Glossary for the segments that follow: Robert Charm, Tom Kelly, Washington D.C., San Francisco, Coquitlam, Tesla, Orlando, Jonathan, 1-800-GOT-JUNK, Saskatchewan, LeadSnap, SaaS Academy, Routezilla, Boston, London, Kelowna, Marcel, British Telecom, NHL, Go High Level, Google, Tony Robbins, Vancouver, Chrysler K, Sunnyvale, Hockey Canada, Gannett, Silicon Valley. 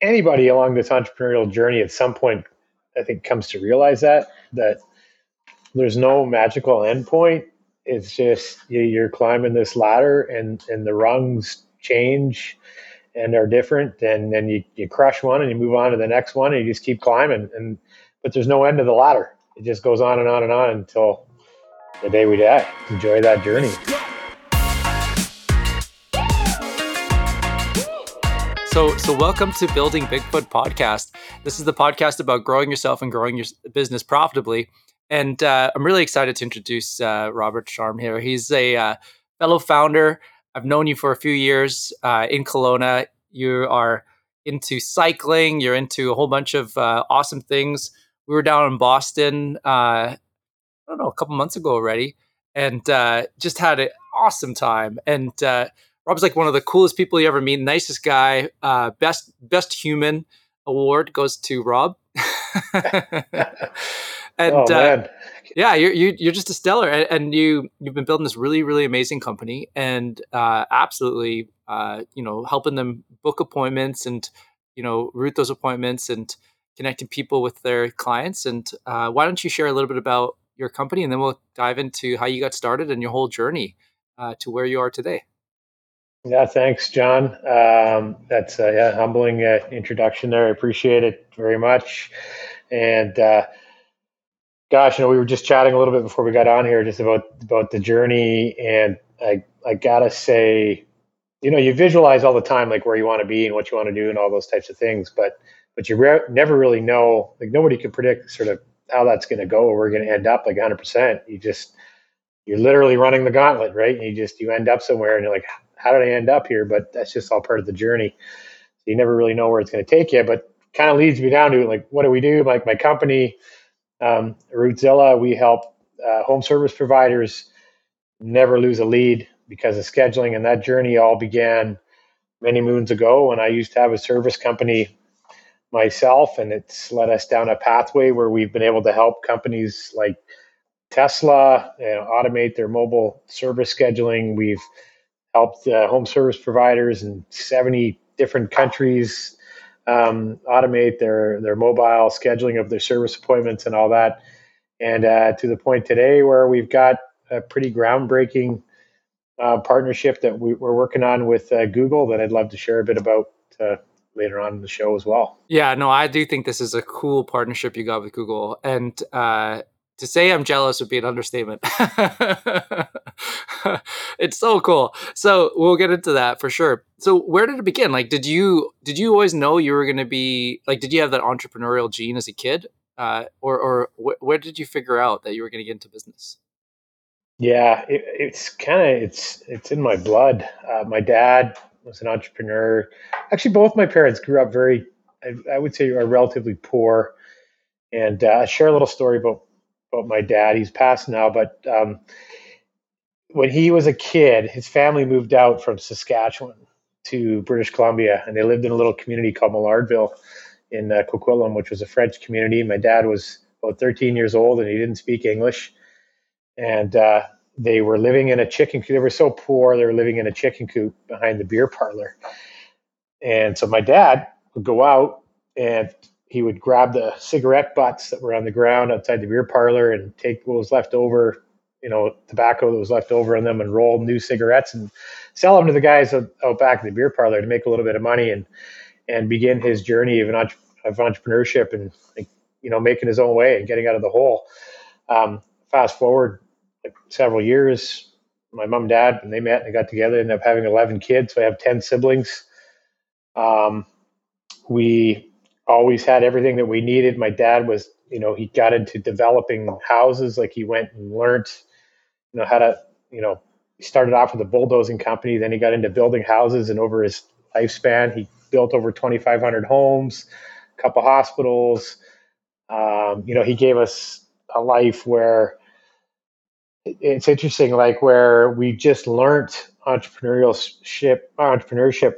anybody along this entrepreneurial journey at some point, I think, comes to realize that there's no magical endpoint. It's just you're climbing this ladder and the rungs change and are different. And then you crush one and you move on to the next one and you just keep climbing. But there's no end to the ladder. It just goes on and on and on until the day we die. Enjoy that journey. So welcome to Building Bigfoot podcast. This is the podcast about growing yourself and growing your business profitably. And I'm really excited to introduce Robert Charm here. He's a fellow founder. I've known you for a few years in Kelowna. You are into cycling. You're into a whole bunch of awesome things. We were down in Boston, I don't know, a couple months ago already, and just had an awesome time. And Rob's like one of the coolest people you ever meet, nicest guy, best human award goes to Rob. And yeah, you're just a stellar, and you've been building this really, really amazing company, and absolutely, helping them book appointments and route those appointments and connecting people with their clients. And why don't you share a little bit about your company, and then we'll dive into how you got started and your whole journey to where you are today. Yeah, thanks, John. That's a humbling introduction there. I appreciate it very much. And gosh, we were just chatting a little bit before we got on here, just about the journey. And I gotta say, you visualize all the time, like where you want to be and what you want to do and all those types of things. But you never really know. Like nobody could predict sort of how that's going to go or we're going to end up, like 100%. You're literally running the gauntlet, right? And you end up somewhere, and you're like, how did I end up here? But that's just all part of the journey. So you never really know where it's going to take you. But kind of leads me down to like, what do we do? Like my company, Routezilla, we help home service providers never lose a lead because of scheduling. And that journey all began many moons ago when I used to have a service company myself, and it's led us down a pathway where we've been able to help companies like Tesla automate their mobile service scheduling. We've helped home service providers in 70 different countries automate their mobile scheduling of their service appointments and all that. And to the point today where we've got a pretty groundbreaking partnership that we're working on with Google that I'd love to share a bit about later on in the show as well. Yeah, no, I do think this is a cool partnership you got with Google. And to say I'm jealous would be an understatement. It's so cool. So we'll get into that for sure. So where did it begin? Like, did you always know you were going to be like, did you have that entrepreneurial gene as a kid? Or where did you figure out that you were going to get into business? Yeah, it's in my blood. My dad was an entrepreneur. Actually, both my parents grew up very, I would say, are relatively poor. And I share a little story about my dad. He's passed now, but when he was a kid, his family moved out from Saskatchewan to British Columbia, and they lived in a little community called Millardville in Coquitlam, which was a French community. My dad was about 13 years old, and he didn't speak English. And they were living in a chicken coop. They were so poor, they were living in a chicken coop behind the beer parlor. And so my dad would go out, and he would grab the cigarette butts that were on the ground outside the beer parlor and take what was left over, tobacco that was left over in them, and roll new cigarettes and sell them to the guys out back in the beer parlor to make a little bit of money and begin his journey of entrepreneurship and, making his own way and getting out of the hole. Fast forward several years, my mom and dad, when they met and they got together, ended up having 11 kids. So I have 10 siblings. We always had everything that we needed. My dad was, he got into developing houses. Like he went and learned, how to, he started off with a bulldozing company. Then he got into building houses, and over his lifespan, he built over 2,500 homes, a couple hospitals. He gave us a life where it's interesting, like where we just learned entrepreneurship,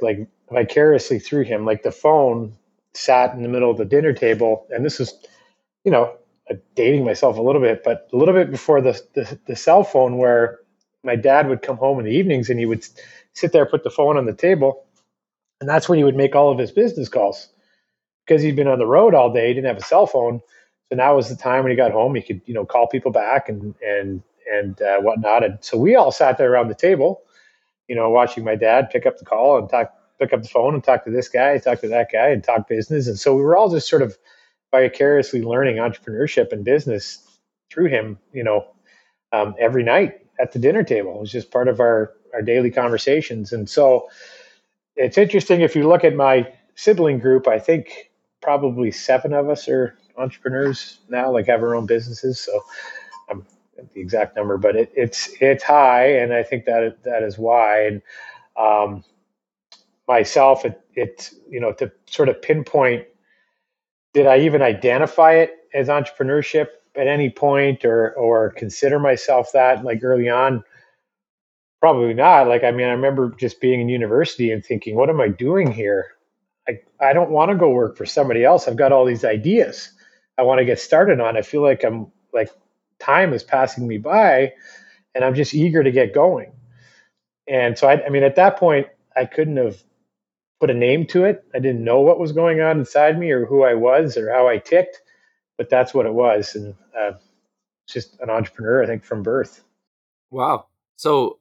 like vicariously through him. Like the phone sat in the middle of the dinner table, and this is, dating myself a little bit, but a little bit before the cell phone, where my dad would come home in the evenings and he would sit there, put the phone on the table, and that's when he would make all of his business calls. because he'd been on the road all day, he didn't have a cell phone. So now was the time when he got home, he could, you know, call people back and whatnot. And so we all sat there around the table, you know, watching my dad pick up the call and pick up the phone and talk to this guy, talk to that guy, and talk business. And so we were all just sort of vicariously learning entrepreneurship and business through him, you know, every night at the dinner table. It was just part of our daily conversations. And so it's interesting, if you look at my sibling group, I think probably 7 of us are entrepreneurs now, like have our own businesses. So I'm at the exact number, but it's high. And I think that is why. And myself, it's, you know, to sort of pinpoint, did I even identify it as entrepreneurship at any point or consider myself that, like, early on? Probably not. Like, I mean, I remember just being in university and thinking, what am I doing here? I don't want to go work for somebody else. I've got all these ideas I want to get started on. I feel like time is passing me by and I'm just eager to get going. And so, I mean, at that point, I couldn't have put a name to it. I didn't know what was going on inside me or who I was or how I ticked, but that's what it was. And just an entrepreneur, I think, from birth. Wow. So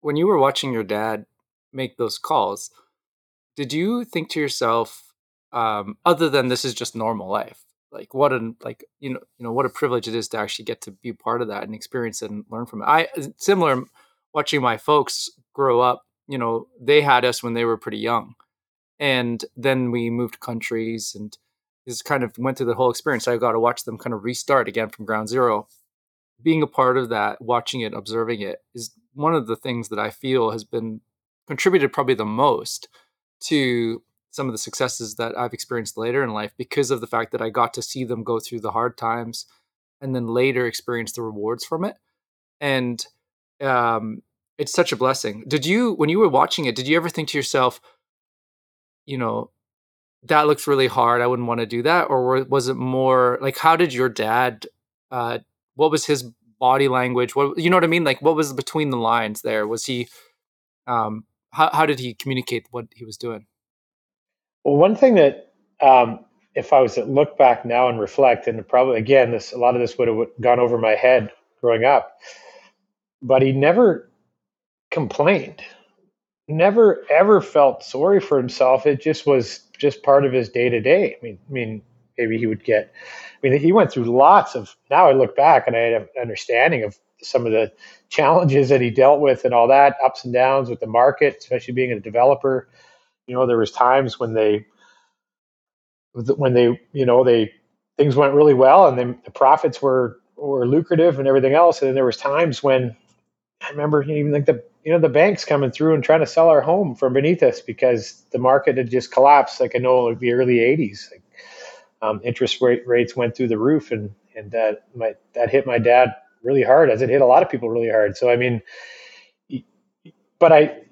when you were watching your dad make those calls, did you think to yourself, other than this is just normal life, like what a privilege it is to actually get to be part of that and experience it and learn from it? Similar, watching my folks grow up, you know, they had us when they were pretty young, and then we moved countries and just kind of went through the whole experience. I got to watch them kind of restart again from ground zero. Being a part of that, watching it, observing it, is one of the things that I feel has been contributed probably the most to some of the successes that I've experienced later in life, because of the fact that I got to see them go through the hard times and then later experience the rewards from it. And it's such a blessing. When you were watching it, did you ever think to yourself, you know, that looks really hard, I wouldn't want to do that? Or was it more like, how did your dad, what was his body language? What, you know what I mean? Like, what was between the lines there? Was he, how did he communicate what he was doing? Well, one thing that, if I was to look back now and reflect, and probably again, a lot of this would have gone over my head growing up, but he never complained, never ever felt sorry for himself. It just was just part of his day to day. I mean, maybe he would get, he went through lots of, now I look back and I had an understanding of some of the challenges that he dealt with and all that, ups and downs with the market, especially being a developer. You know, there was times when they, you know, things went really well and then the profits were lucrative and everything else. And then there was times when I remember even like the banks coming through and trying to sell our home from beneath us because the market had just collapsed. Like, I know, like the early 80s, like, interest rates went through the roof, and that hit my dad really hard, as it hit a lot of people really hard. So, I mean,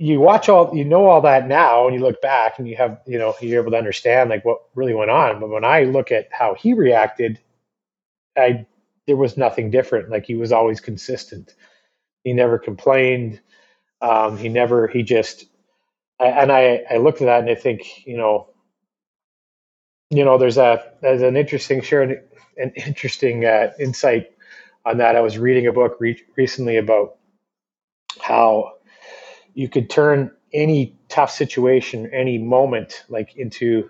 you watch all that now and you look back and you have, you know, you're able to understand like what really went on. But when I look at how he reacted, there was nothing different. Like, he was always consistent. He never complained. I looked at that and I think, you know, there's an interesting insight on that. I was reading a book recently about how you could turn any tough situation, any moment, like into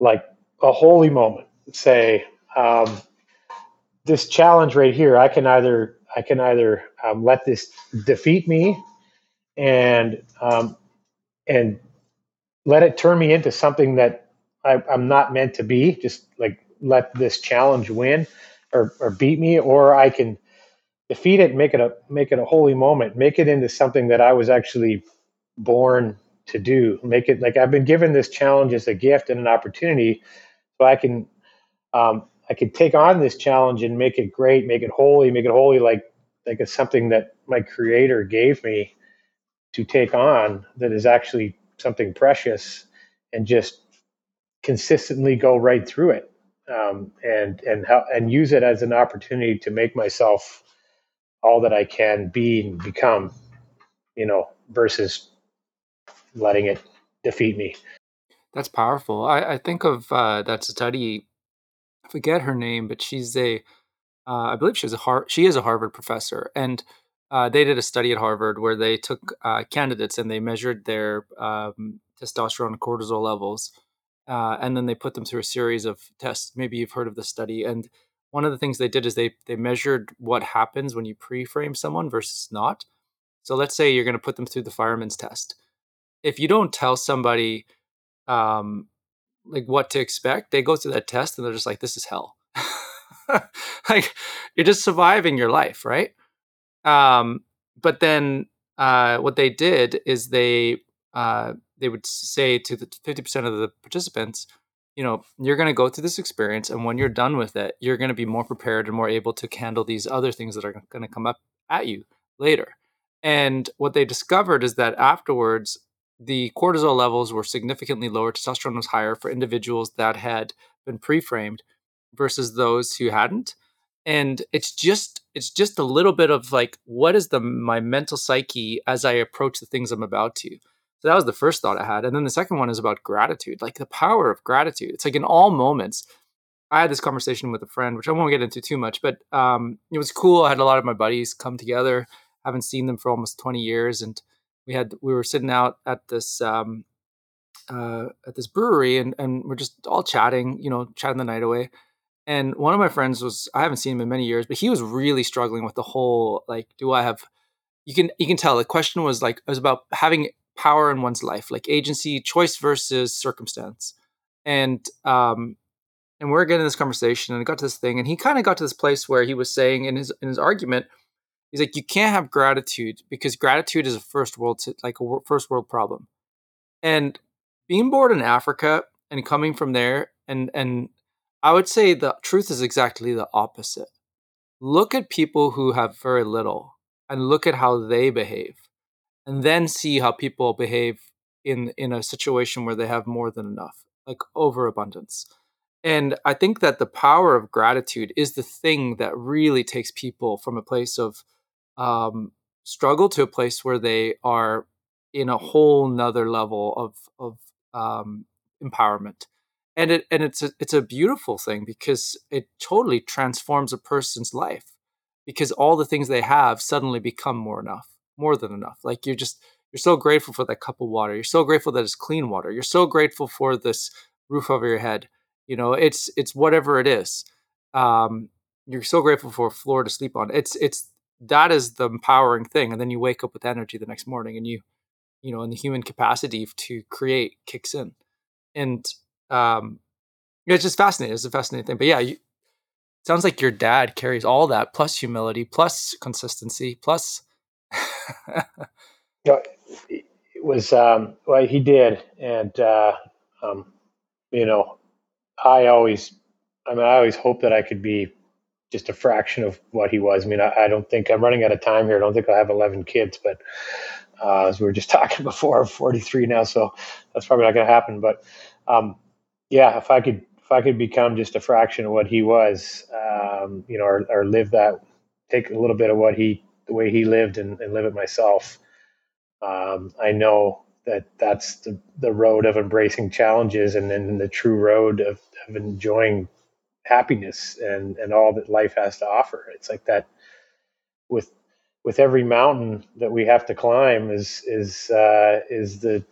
like a holy moment. Say, this challenge right here, I can either let this defeat me and let it turn me into something that I'm not meant to be, just like let this challenge win or beat me, or I can defeat it, make it a holy moment, make it into something that I was actually born to do. Make it like I've been given this challenge as a gift and an opportunity, so I can take on this challenge and make it great, make it holy, like it's something that my creator gave me to take on, that is actually something precious, and just consistently go right through it, and use it as an opportunity to make myself all that I can be and become, versus letting it defeat me. That's powerful. I think of that study. I forget her name, but she's I believe she is a Harvard professor, and they did a study at Harvard where they took candidates and they measured their testosterone and cortisol levels, and then they put them through a series of tests. Maybe you've heard of the study. And one of the things they did is they measured what happens when you pre-frame someone versus not. So let's say you're going to put them through the fireman's test. If you don't tell somebody like what to expect, they go through that test and they're just like, "This is hell." Like, you're just surviving your life, right? But then what they did is they would say to the 50% of the participants, you know, you're going to go through this experience, and when you're done with it, you're going to be more prepared and more able to handle these other things that are going to come up at you later. And what they discovered is that afterwards, the cortisol levels were significantly lower, testosterone was higher for individuals that had been pre-framed versus those who hadn't. And it's just a little bit of like, what is my mental psyche as I approach the things I'm about to? So that was the first thought I had. And then the second one is about gratitude, like the power of gratitude. It's like in all moments. I had this conversation with a friend, which I won't get into too much, but it was cool. I had a lot of my buddies come together. I haven't seen them for almost 20 years. And we were sitting out at this brewery and we're just all chatting, you know, chatting the night away. And one of my friends I haven't seen him in many years, but he was really struggling with the whole, like, you can tell the question was like, it was about having power in one's life, like agency, choice versus circumstance. And we're getting this conversation and it got to this thing. And he kind of got to this place where he was saying in his argument, he's like, you can't have gratitude because gratitude is a first world problem. And being born in Africa and coming from there and I would say the truth is exactly the opposite. Look at people who have very little and look at how they behave, and then see how people behave in a situation where they have more than enough, like overabundance. And I think that the power of gratitude is the thing that really takes people from a place of struggle to a place where they are in a whole nother level of empowerment. And it's a beautiful thing because it totally transforms a person's life, because all the things they have suddenly become more than enough. Like you're so grateful for that cup of water. You're so grateful that it's clean water. You're so grateful for this roof over your head. You know, it's whatever it is. You're so grateful for a floor to sleep on. That is the empowering thing. And then you wake up with energy the next morning, and you know, and the human capacity to create kicks in. And it's just fascinating. It's a fascinating thing. But yeah, it sounds like your dad carries all that, plus humility, plus consistency, plus. It was well, he did, and you know, I always hope that I could be just a fraction of what he was. I mean, I don't think I'm running out of time here. I don't think I have 11 kids, but as we were just talking before, I'm 43 now, so that's probably not going to happen. But yeah, if I could become just a fraction of what he was, you know, or live that, take a little bit of the way he lived and live it myself. I know that's the road of embracing challenges, and then the true road of enjoying happiness and all that life has to offer. It's like that with every mountain that we have to climb is the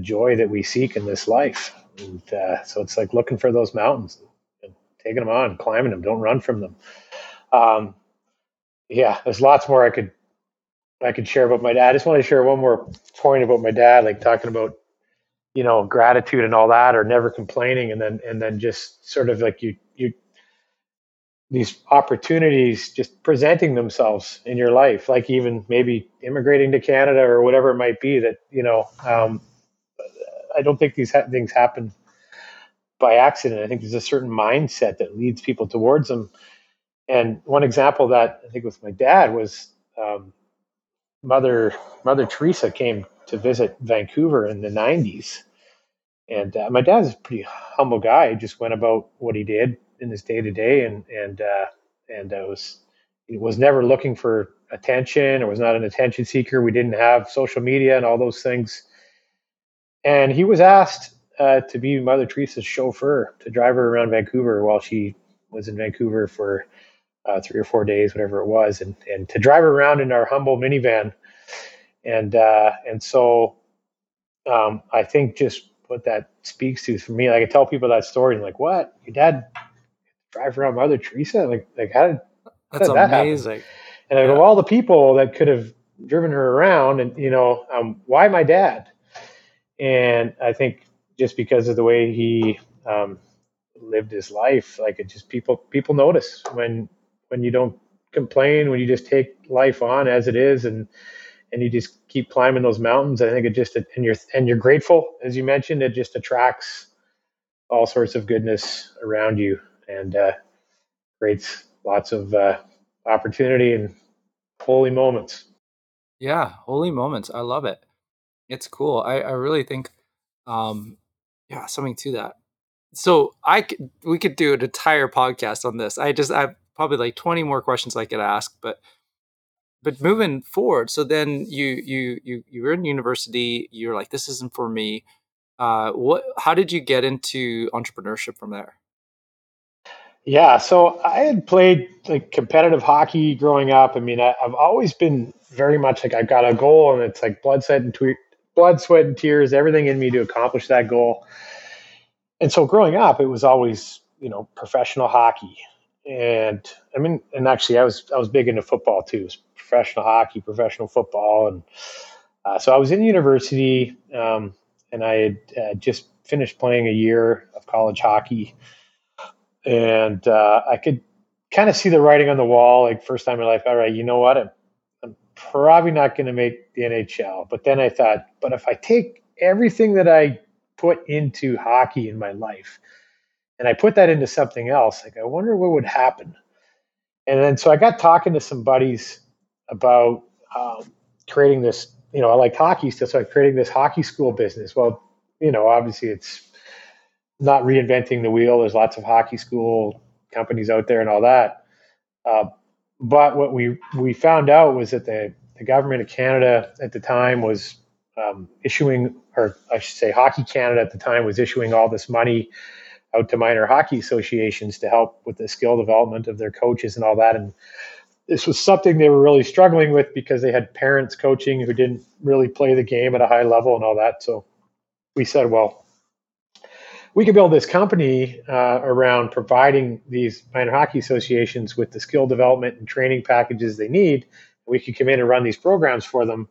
joy that we seek in this life. And so it's like looking for those mountains and taking them on, climbing them. Don't run from them. Yeah, there's lots more I could share about my dad. I just want to share one more point about my dad, like talking about, you know, gratitude and all that, or never complaining. And then just sort of like you these opportunities just presenting themselves in your life, like even maybe immigrating to Canada or whatever it might be, that, you know, I don't think these things happen by accident. I think there's a certain mindset that leads people towards them. And one example that I think with my dad was Mother Teresa came to visit Vancouver in the 90s. And my dad's a pretty humble guy. He just went about what he did in his day to day. And he was never looking for attention, or was not an attention seeker. We didn't have social media and all those things. And he was asked to be Mother Teresa's chauffeur, to drive her around Vancouver while she was in Vancouver for 3 or 4 days, whatever it was, and to drive her around in our humble minivan. And so I think just what that speaks to for me, like I tell people that story and like, what, your dad drive around Mother Teresa? Like how did that amazing. Happen? And I go, all the people that could have driven her around, and why my dad? And I think just because of the way he lived his life, like it just people notice when you don't complain, when you just take life on as it is, and you just keep climbing those mountains. I think it just, and you're grateful, as you mentioned, it just attracts all sorts of goodness around you and creates lots of opportunity and holy moments. Yeah, holy moments. I love it. It's cool. I really think, something to that. So we could do an entire podcast on this. I probably like 20 more questions I could ask, but moving forward. So then you were in university. You're like, this isn't for me. How did you get into entrepreneurship from there? Yeah. So I had played like competitive hockey growing up. I mean, I've always been very much like, I've got a goal and it's like blood, sweat, and tears, everything in me to accomplish that goal. And so growing up, it was always, professional hockey. And I mean, and actually I was big into football too. It was professional hockey, professional football. And so I was in university and I had just finished playing a year of college hockey. And I could kind of see the writing on the wall, like first time in life, all right, you know what? I'm probably not going to make the NHL. But then I thought, but if I take everything that I put into hockey in my life and I put that into something else, like I wonder what would happen. And then so I got talking to some buddies about creating this, I liked hockey still, so I created this hockey school business. Well, obviously it's not reinventing the wheel. There's lots of hockey school companies out there and all that. But what we found out was that the government of Canada at the time was issuing, or I should say Hockey Canada at the time was issuing all this money out to minor hockey associations to help with the skill development of their coaches and all that. And this was something they were really struggling with because they had parents coaching who didn't really play the game at a high level and all that. So we said, well, we could build this company around providing these minor hockey associations with the skill development and training packages they need. We could come in and run these programs for them.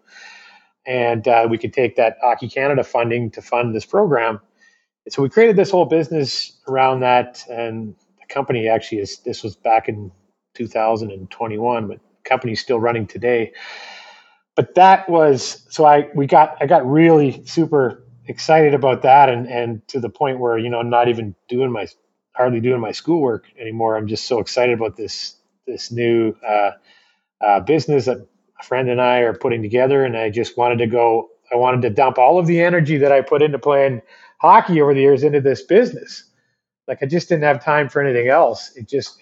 And we could take that Hockey Canada funding to fund this program. And so we created this whole business around that. And the company actually this was back in 2021, but the company's still running today. But that was, so I got really super excited about that, and to the point where I'm not even hardly doing my schoolwork anymore. I'm just so excited about this new business that a friend and I are putting together, and I wanted to dump all of the energy that I put into playing hockey over the years into this business. Like I just didn't have time for anything else. It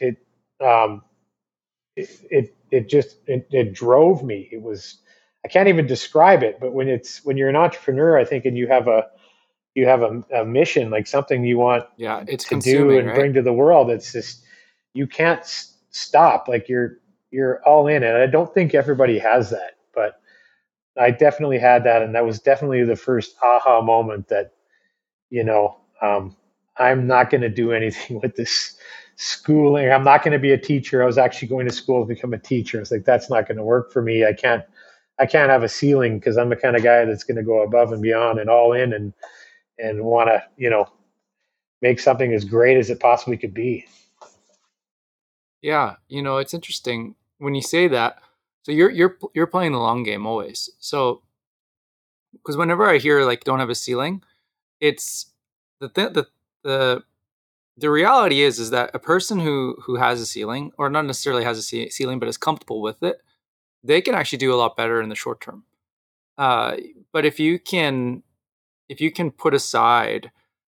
drove me. It was, I can't even describe it, but when you're an entrepreneur, I think, and you have a mission, like something you want to do and bring to the world, it's just, you can't stop. Like you're all in. And I don't think everybody has that, but I definitely had that. And that was definitely the first aha moment that, I'm not going to do anything with this schooling. I'm not going to be a teacher. I was actually going to school to become a teacher. I was like, that's not going to work for me. I can't have a ceiling because I'm the kind of guy that's going to go above and beyond and all in and want to, make something as great as it possibly could be. Yeah. It's interesting when you say that. So you're playing the long game always. So, because whenever I hear like, don't have a ceiling, it's the reality is that a person who has a ceiling, or not necessarily has a ceiling, but is comfortable with it, they can actually do a lot better in the short term. But if you can put aside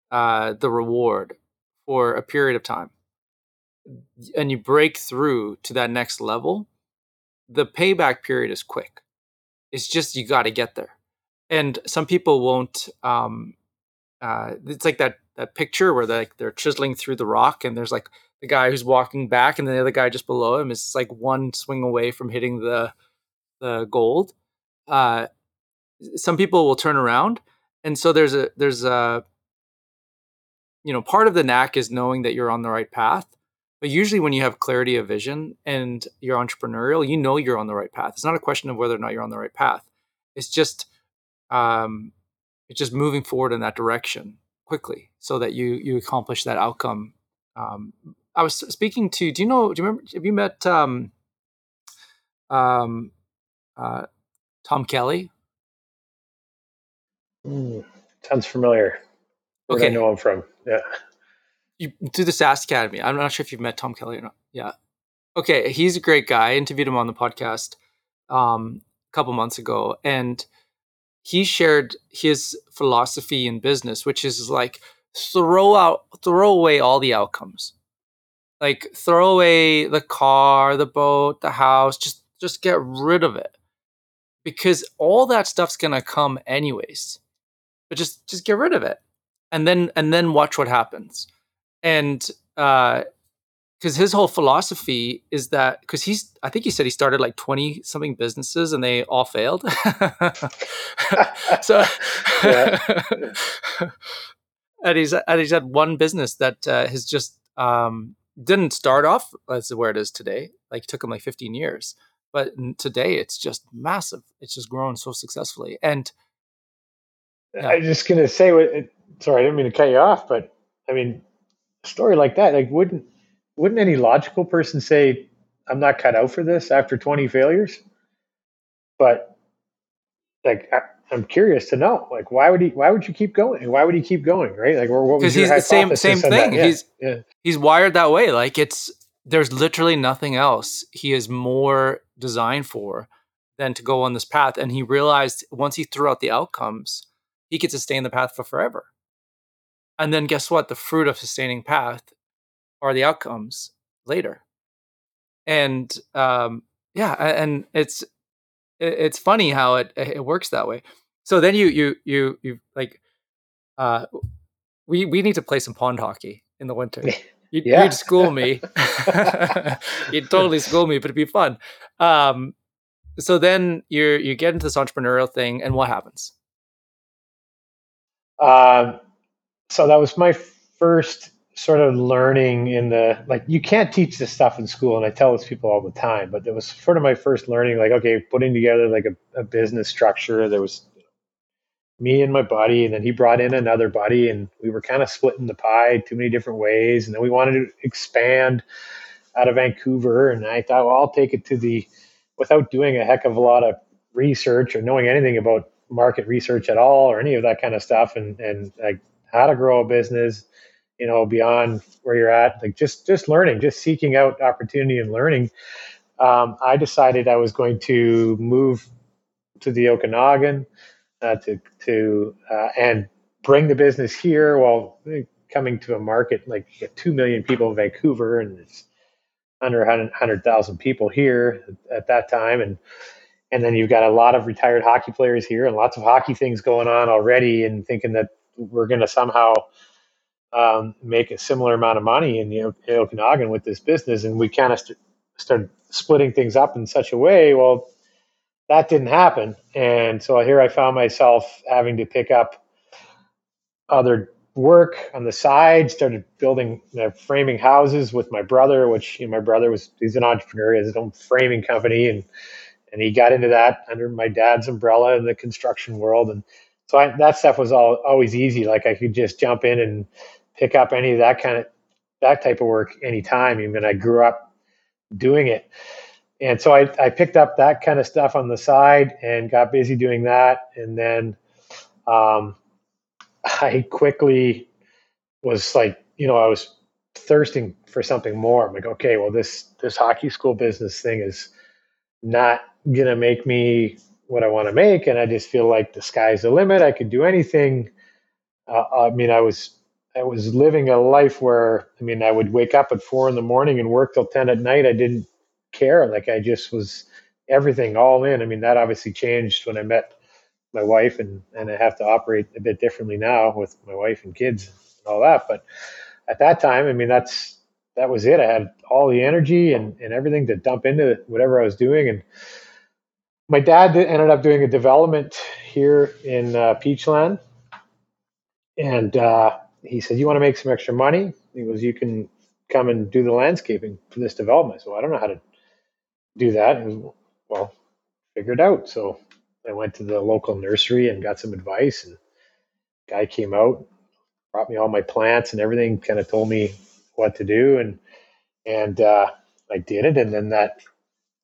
the reward for a period of time and you break through to that next level, the payback period is quick. It's just, you got to get there. And some people won't it's like that picture where they're chiseling through the rock, and there's like the guy who's walking back, and then the other guy just below him is like one swing away from hitting the gold. Some people will turn around, and so there's a part of the knack is knowing that you're on the right path. But usually when you have clarity of vision and you're entrepreneurial, you're on the right path. It's not a question of whether or not you're on the right path. It's just moving forward in that direction quickly so that you accomplish that outcome. I was speaking to, have you met Tom Kelly? Sounds familiar. Okay. I know him from, yeah. You do the SaaS Academy. I'm not sure if you've met Tom Kelly or not. Yeah. Okay. He's a great guy. I interviewed him on the podcast a couple months ago, and he shared his philosophy in business, which is like throw away all the outcomes. Like throw away the car, the boat, the house, just get rid of it, because all that stuff's going to come anyways, but just get rid of it. And then watch what happens. And because his whole philosophy is that, because I think he said he started like 20 something businesses and they all failed. So, and he's had one business that has just didn't start off as where it is today. Like it took him like 15 years, but today it's just massive. It's just grown so successfully. And I'm just gonna say, sorry, I didn't mean to cut you off, but I mean. A story like that, like wouldn't any logical person say, I'm not cut out for this after 20 failures? But like, I'm curious to know, like, why would you keep going? Why would he keep going? Right? Like, or what was your hypothesis? Because he's the same thing. Yeah, he's wired that way. Like there's literally nothing else he is more designed for than to go on this path. And he realized once he threw out the outcomes, he could sustain the path for forever. And then guess what? The fruit of sustaining path are the outcomes later. And and it's funny how it works that way. So then you like we need to play some pond hockey in the winter. You'd school me. You'd totally school me, but it'd be fun. So then you get into this entrepreneurial thing, and what happens? So that was my first sort of learning in the, like, you can't teach this stuff in school. And I tell this people all the time, but it was sort of my first learning, like, okay, putting together like a business structure. There was me and my buddy, and then he brought in another buddy, and we were kind of splitting the pie too many different ways. And then we wanted to expand out of Vancouver. And I thought, well, I'll take it to without doing a heck of a lot of research or knowing anything about market research at all, or any of that kind of stuff. And like, how to grow a business, beyond where you're at, like just learning, just seeking out opportunity and learning. I decided I was going to move to the Okanagan to and bring the business here while coming to a market like 2 million people in Vancouver, and it's under 100,000 people here at that time. And then you've got a lot of retired hockey players here and lots of hockey things going on already, and thinking that we're going to somehow make a similar amount of money in the Okanagan with this business. And we kind of started splitting things up in such a way. Well, that didn't happen. And so here I found myself having to pick up other work on the side, started building, framing houses with my brother, which my brother he's an entrepreneur, he has his own framing company. And he got into that under my dad's umbrella in the construction world. And so that stuff was always easy. Like I could just jump in and pick up any of that type of work anytime. Even I grew up doing it. And so I picked up that kind of stuff on the side and got busy doing that. And then I quickly was like, I was thirsting for something more. I'm like, okay, well, this hockey school business thing is not going to make me what I want to make. And I just feel like the sky's the limit. I could do anything. I was living a life where, I would wake up at 4 a.m. and work till 10 p.m. I didn't care. Like I just was everything all in. That obviously changed when I met my wife, and I have to operate a bit differently now with my wife and kids and all that. But at that time, I mean, that was it. I had all the energy and everything to dump into whatever I was doing. And my dad ended up doing a development here in Peachland. And he said, "You want to make some extra money?" He goes, "You can come and do the landscaping for this development." So I don't know how to do that. He goes, "Well, figure it out." So I went to the local nursery and got some advice, and the guy came out, brought me all my plants and everything, kind of told me what to do. And I did it. And then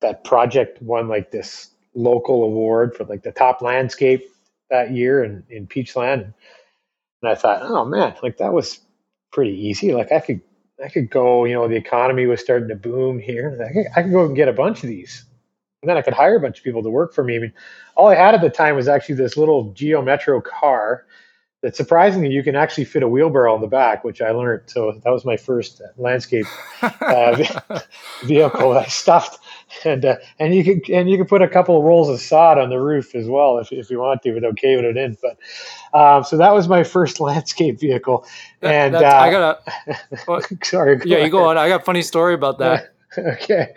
that project won like this local award for like the top landscape that year in Peachland. And I thought, oh man, like that was pretty easy. Like I could go, you know, the economy was starting to boom here. I could go and get a bunch of these. And then I could hire a bunch of people to work for me. I mean, all I had at the time was actually this little Geo Metro car that, surprisingly, you can actually fit a wheelbarrow in the back, which I learned. So that was my first landscape vehicle that I stuffed. And you could put a couple of rolls of sod on the roof as well if you want to, without caving it in. But so that was my first landscape vehicle. And I got sorry. Yeah, you go on. I got a funny story about that. Okay.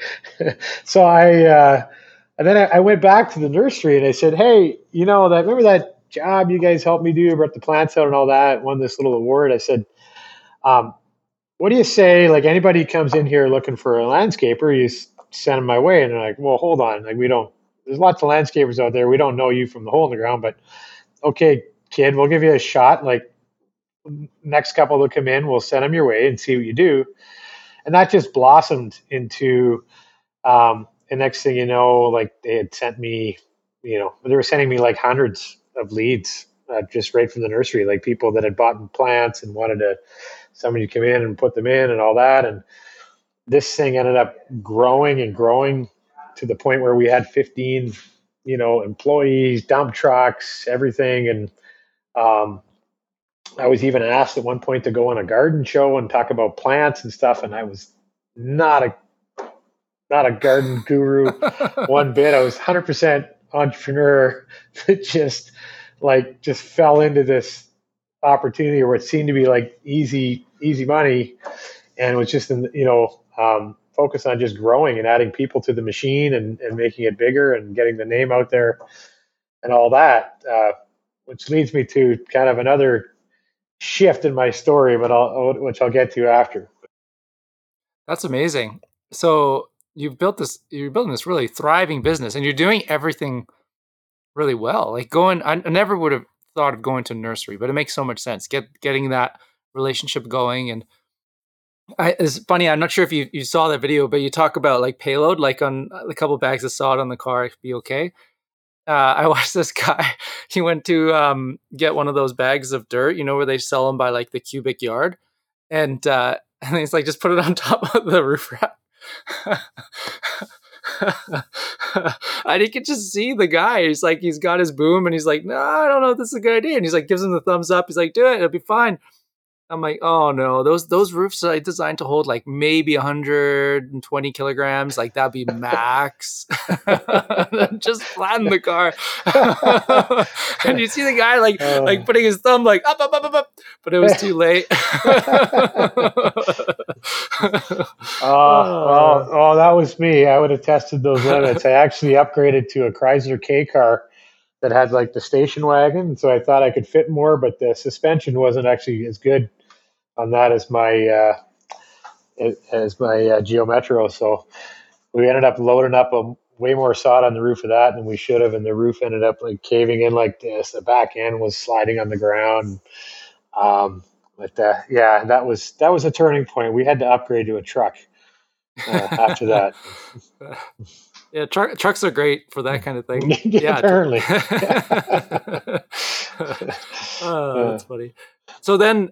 So I went back to the nursery and I said, "Hey, you know, remember that job you guys helped me do, brought the plants out and all that, won this little award." I said, "What do you say? Like anybody comes in here looking for a landscaper, you send them my way." And they're like, "Well, hold on. Like there's lots of landscapers out there. We don't know you from the hole in the ground, but okay, kid, we'll give you a shot. Like next couple that'll come in, we'll send them your way and see what you do." And that just blossomed into, the next thing you know, like they had sent me, you know, they were sending me like hundreds of leads just right from the nursery, like people that had bought plants and wanted somebody to come in and put them in and all that. And this thing ended up growing and growing to the point where we had 15, you know, employees, dump trucks, everything. And, I was even asked at one point to go on a garden show and talk about plants and stuff. And I was not a garden guru one bit. I was 100% entrepreneur that just fell into this opportunity where it seemed to be like easy money, and was just, you know, focused on just growing and adding people to the machine and making it bigger and getting the name out there and all that, which leads me to kind of another shift in my story, but which I'll get to after. That's amazing. So you're building this really thriving business, and you're doing everything really well. Like I never would have thought of going to nursery, but it makes so much sense. Getting that relationship going. And it's funny, I'm not sure if you saw that video, but you talk about like payload, like on a couple bags of sod on the car, it'd be okay. I watched this guy, he went to get one of those bags of dirt, you know, where they sell them by like the cubic yard. And he's like, just put it on top of the roof rack. I could just see the guy. He's like, he's got his boom and he's like, "No, I don't know if this is a good idea." And he's like, gives him the thumbs up. He's like, "Do it. It'll be fine." I'm like, "Oh no, those roofs are designed to hold like maybe 120 kilograms. Like that'd be max." Just flatten the car. And you see the guy like putting his thumb like up, but it was too late. Oh, that was me. I would have tested those limits. I actually upgraded to a Chrysler K car that had like the station wagon. So I thought I could fit more, but the suspension wasn't actually as good on that as my Geo Metro. So we ended up loading up way more sod on the roof of that than we should have. And the roof ended up like caving in like this. The back end was sliding on the ground. That was a turning point. We had to upgrade to a truck after that. Yeah, trucks are great for that kind of thing. Yeah, apparently. Oh, that's funny. So then,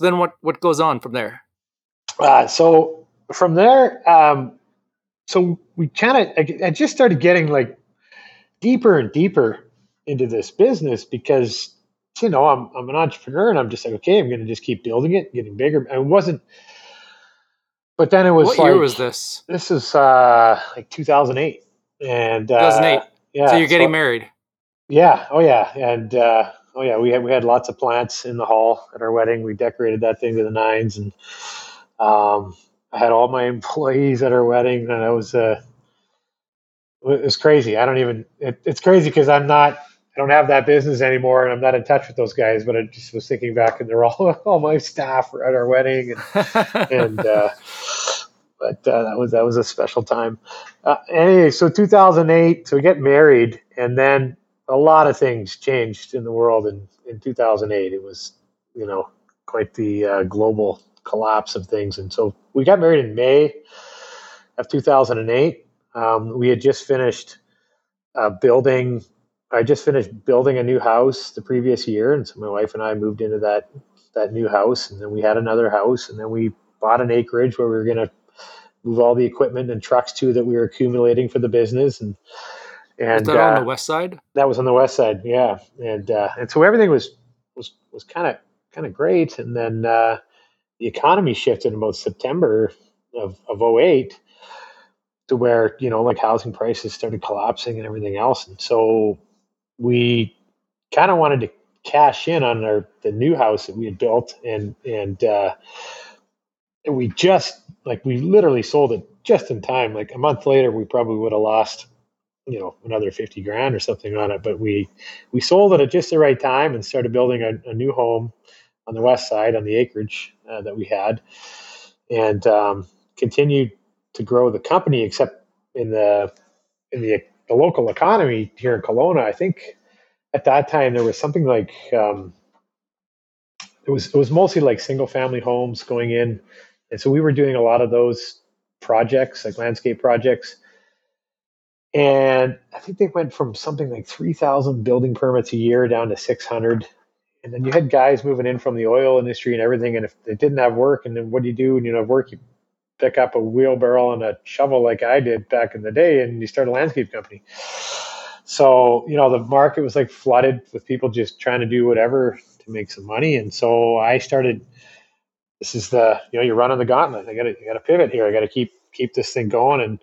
what goes on from there? So from there, so we kind of, I just started getting like deeper and deeper into this business because, you know, I'm an entrepreneur and I'm just like, okay, I'm going to just keep building it, getting bigger. I wasn't. But then it was what year was this? This is like 2008. 2008. Yeah. So you're getting married. Yeah. Oh yeah. And, we had lots of plants in the hall at our wedding. We decorated that thing to the nines, and I had all my employees at our wedding, and it was crazy. It's crazy because I don't have that business anymore, and I'm not in touch with those guys, but I just was thinking back, and they're all my staff were at our wedding, and, but that was a special time. Anyway, so 2008, so we get married, and then a lot of things changed in the world in 2008. It was, quite the global collapse of things. And so we got married in May of 2008. We had just finished building a new house the previous year. And so my wife and I moved into that new house, and then we had another house, and then we bought an acreage where we were going to move all the equipment and trucks to that we were accumulating for the business. And was that on the west side? That was on the west side, yeah. And so everything was kind of great. And then the economy shifted in about September of 2008 to where, housing prices started collapsing and everything else. And so we kind of wanted to cash in on the new house that we had built, and we just we literally sold it just in time. A month later, we probably would have lost another 50 grand or something on it, but we sold it at just the right time and started building a new home on the west side on the acreage that we had, and continued to grow the company, except in the local economy here in Kelowna. I think at that time there was something like it was mostly like single family homes going in, and so we were doing a lot of those projects, like landscape projects. And I think they went from something like 3,000 building permits a year down to 600. And then you had guys moving in from the oil industry and everything. And if they didn't have work, and then what do you do when you don't have work? You pick up a wheelbarrow and a shovel like I did back in the day, and you start a landscape company. So, the market was flooded with people just trying to do whatever to make some money. And so I started, this is the, you're running the gauntlet. I got to pivot here. I got to keep this thing going. And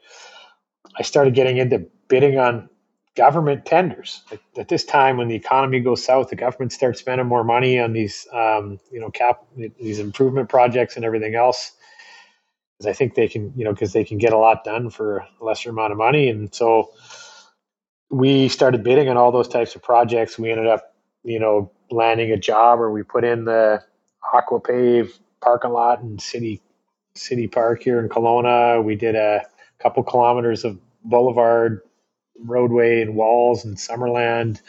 I started getting into bidding on government tenders. At this time, when the economy goes south, the government starts spending more money on these, these improvement projects and everything else, because I think they can, because they can get a lot done for a lesser amount of money. And so we started bidding on all those types of projects. We ended up, landing a job where we put in the Aquapave parking lot in City Park here in Kelowna. We did a couple kilometers of boulevard, roadway, and walls in Summerland.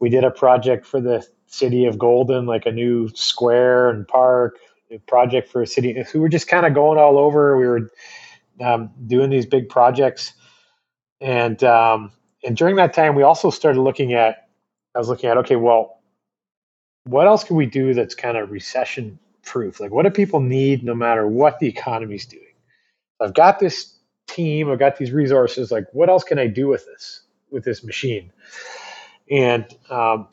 We did a project for the city of Golden, like a new square and park, a project for a city. We were just kind of going all over. We were doing these big projects. And during that time, we also started looking at, okay, well, what else can we do that's kind of recession proof? What do people need no matter what the economy's doing? I've got this team, I've got these resources, what else can I do with this machine? And the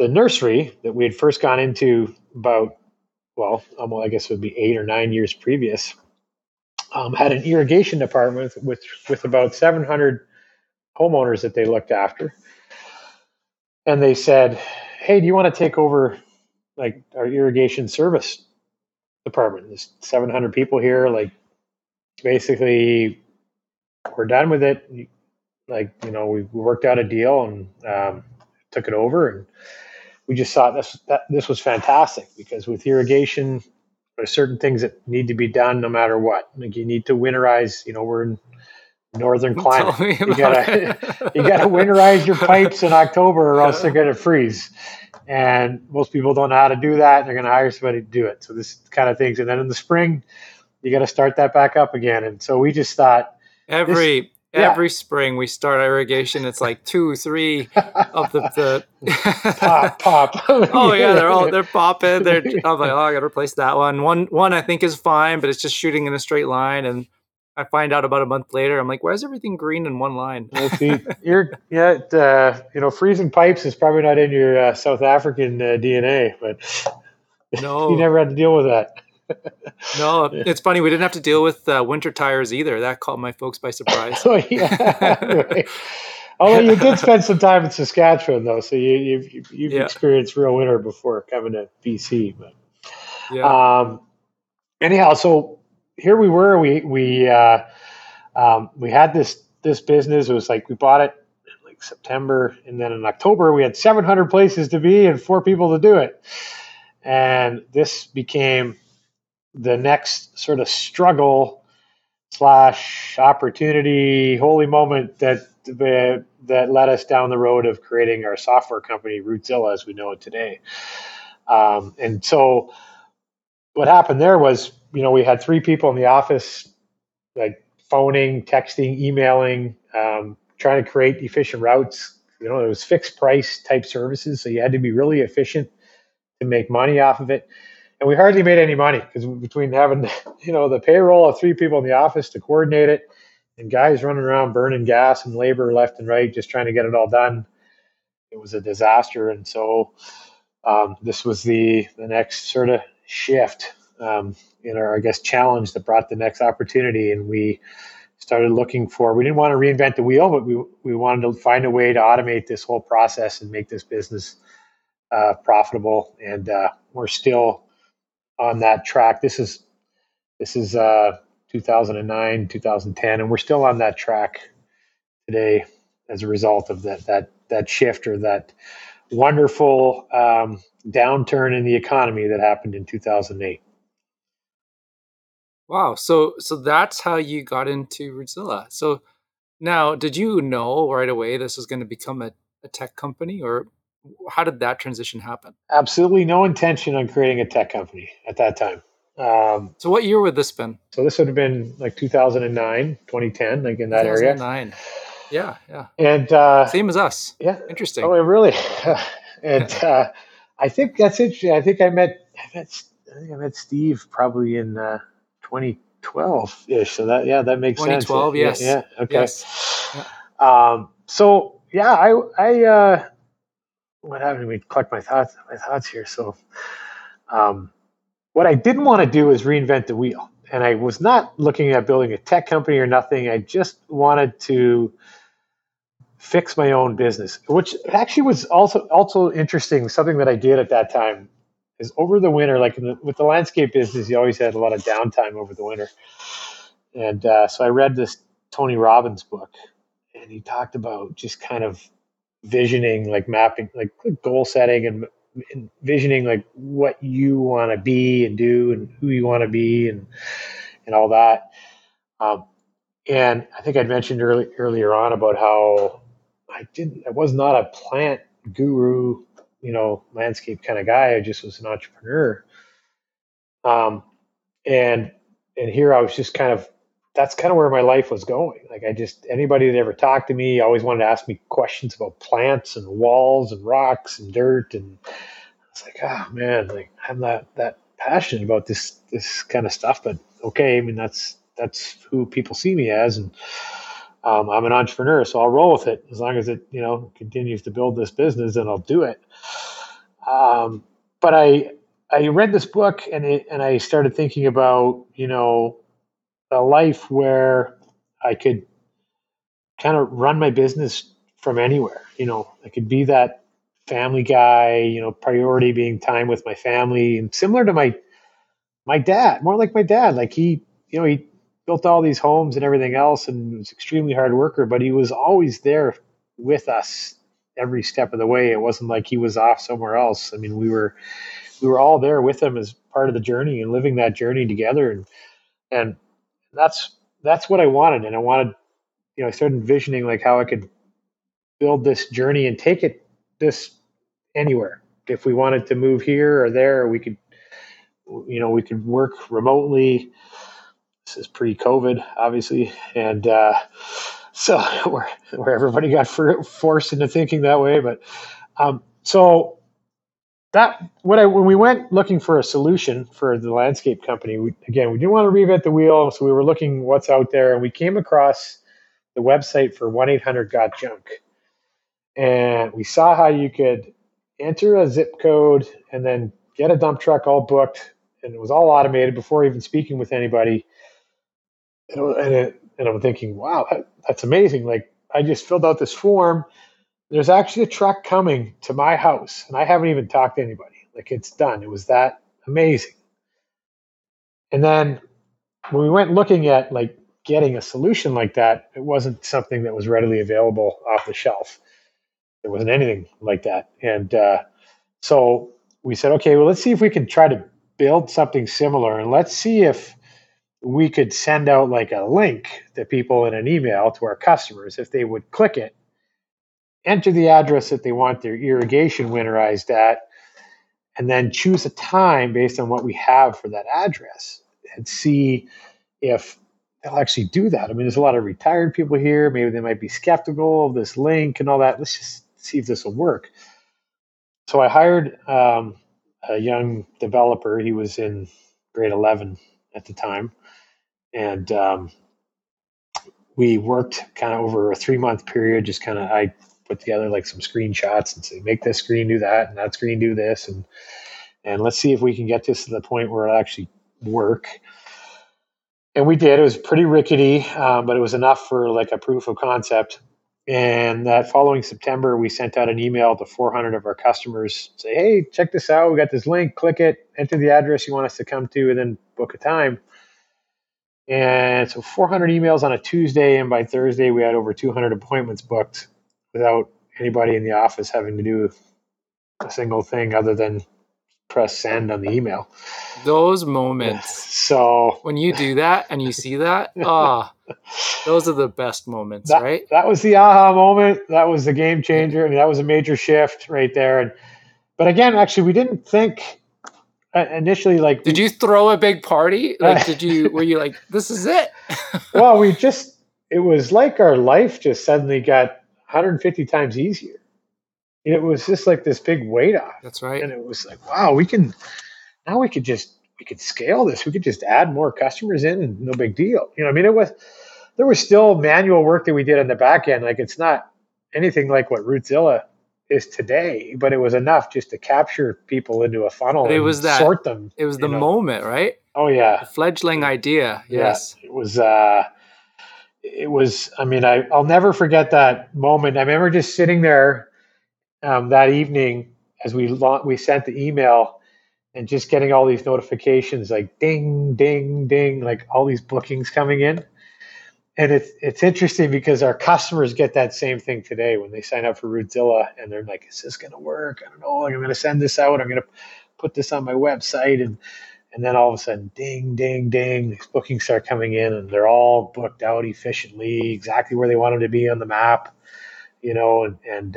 nursery that we had first gone into about, I guess it would be 8 or 9 years previous, had an irrigation department with about 700 homeowners that they looked after. And they said, hey, do you want to take over our irrigation service department? There's 700 people here, basically we're done with it. We worked out a deal and took it over, and we just thought this was fantastic, because with irrigation, there's certain things that need to be done no matter what. You need to winterize, we're in northern climate. You gotta winterize your pipes in October or else they're going to freeze. And most people don't know how to do that, and they're going to hire somebody to do it. So this kind of things. And then in the spring, you got to start that back up again. And so we just thought every spring we start irrigation. It's 2, 3 of the pop. Oh yeah, they're popping. I'm I got to replace that one. One I think is fine, but it's just shooting in a straight line. And I find out about a month later, I'm why is everything green in one line? Freezing pipes is probably not in your South African DNA, but no, you never had to deal with that. No, it's funny. We didn't have to deal with winter tires either. That caught my folks by surprise. Oh, yeah. Right. Although you did spend some time in Saskatchewan, though, so you've experienced real winter before coming to BC. But anyhow, so here we were. We had this business. It was like we bought it in like September, and then in October we had 700 places to be and 4 people to do it. And this became the next sort of struggle / opportunity, holy moment that led us down the road of creating our software company, Routezilla, as we know it today. And so what happened there was, we had 3 people in the office, like phoning, texting, emailing, trying to create efficient routes. It was fixed price type services, so you had to be really efficient to make money off of it. And we hardly made any money because between having, the payroll of 3 people in the office to coordinate it and guys running around burning gas and labor left and right, just trying to get it all done, it was a disaster. And so this was the next sort of shift in our, challenge that brought the next opportunity. And we started looking we didn't want to reinvent the wheel, but we wanted to find a way to automate this whole process and make this business profitable. And we're still on that track. This is 2009, 2010, and we're still on that track today as a result of that shift or that wonderful downturn in the economy that happened in 2008. Wow. So that's how you got into Routezilla. So now, did you know right away this was going to become a tech company, or how did that transition happen? Absolutely no intention on creating a tech company at that time. So what year would this have been? So this would have been like 2009, 2010, like in that 2009. Area. 2009. Yeah. And same as us. Yeah. Interesting. Oh, really? And I think that's interesting. I think I met Steve probably in 2012-ish. So that makes 2012, sense. 2012, yes. Yeah. Okay. Yes. Yeah. I what happened? We collect my thoughts here. So, what I didn't want to do is reinvent the wheel, and I was not looking at building a tech company or nothing. I just wanted to fix my own business, which actually was also interesting. Something that I did at that time is over the winter, like with the landscape business, you always had a lot of downtime over the winter, and so I read this Tony Robbins book, and he talked about just kind of visioning, like mapping, like goal setting and visioning, like what you want to be and do and who you want to be and all that. And I think I'd mentioned earlier on about how I was not a plant guru, landscape kind of guy. I just was an entrepreneur. And here I was just that's kind of where my life was going. Like anybody that ever talked to me always wanted to ask me questions about plants and walls and rocks and dirt. And I was like, I'm not that passionate about this kind of stuff, but okay. I mean, that's who people see me as. And I'm an entrepreneur, so I'll roll with it. As long as it, continues to build this business, then I'll do it. But I read this book and I started thinking about, a life where I could kind of run my business from anywhere. I could be that family guy, priority being time with my family, and similar to my dad, more like my dad. Like he built all these homes and everything else and was extremely hard worker, but he was always there with us every step of the way. It wasn't like he was off somewhere else. I mean, we were all there with him as part of the journey and living that journey together. And that's what I wanted. And I wanted, I started envisioning like how I could build this journey and take it this anywhere. If we wanted to move here or there, we could, we could work remotely. This is pre-COVID, obviously. And so where everybody got forced into thinking that way. But so that when we went looking for a solution for the landscape company, we didn't want to reinvent the wheel, so we were looking what's out there, and we came across the website for 1-800-GOT-JUNK, and we saw how you could enter a zip code and then get a dump truck all booked, and it was all automated before even speaking with anybody. And I'm thinking, wow, that's amazing! Like I just filled out this form. There's actually a truck coming to my house, and I haven't even talked to anybody. Like, it's done. It was that amazing. And then when we went looking at, like, getting a solution like that, it wasn't something that was readily available off the shelf. There wasn't anything like that. And so we said, okay, well, let's see if we can try to build something similar, and let's see if we could send out like a link to people in an email to our customers. If they would click it, enter the address that they want their irrigation winterized at, and then choose a time based on what we have for that address, and see if they'll actually do that. I mean, there's a lot of retired people here. Maybe they might be skeptical of this link and all that. Let's just see if this will work. So I hired a young developer. He was in grade 11 at the time. And we worked kind of over a 3-month period, just kind of, I put together like some screenshots and say, make this screen do that, and that screen do this. And let's see if we can get this to the point where it'll actually work. And we did. It was pretty rickety, but it was enough for like a proof of concept. And that following September, we sent out an email to 400 of our customers, say, hey, check this out. We got this link. Click it. Enter the address you want us to come to, and then book a time. And so 400 emails on a Tuesday, and by Thursday, we had over 200 appointments booked without anybody in the office having to do a single thing other than press send on the email. Those moments. So when you do that and you see that, those are the best moments, right? That was the aha moment. That was the game changer. I mean, that was a major shift right there. But again, actually, we didn't think initially, like, did you throw a big party? Like, were you like, this is it? Well, it was like our life just suddenly got 150 times easier. It was just like this big weight off. That's right. And it was like, wow, we could scale this. We could just add more customers in and no big deal. You know, I mean, there was still manual work that we did on the back end. Like, it's not anything like what Routezilla is today, but it was enough just to capture people into a funnel sort them. It was the moment, right? Oh yeah. The fledgling idea. Yes. Yeah, it was, I mean, I'll never forget that moment. I remember just sitting there, that evening, as we sent the email, and just getting all these notifications, like ding, ding, ding, like all these bookings coming in. And it's interesting because our customers get that same thing today when they sign up for Routezilla, and they're like, "Is this going to work? I don't know. Like, I'm going to send this out. I'm going to put this on my website," and then all of a sudden, ding, ding, ding, these bookings start coming in, and they're all booked out efficiently, exactly where they want them to be on the map, you know, and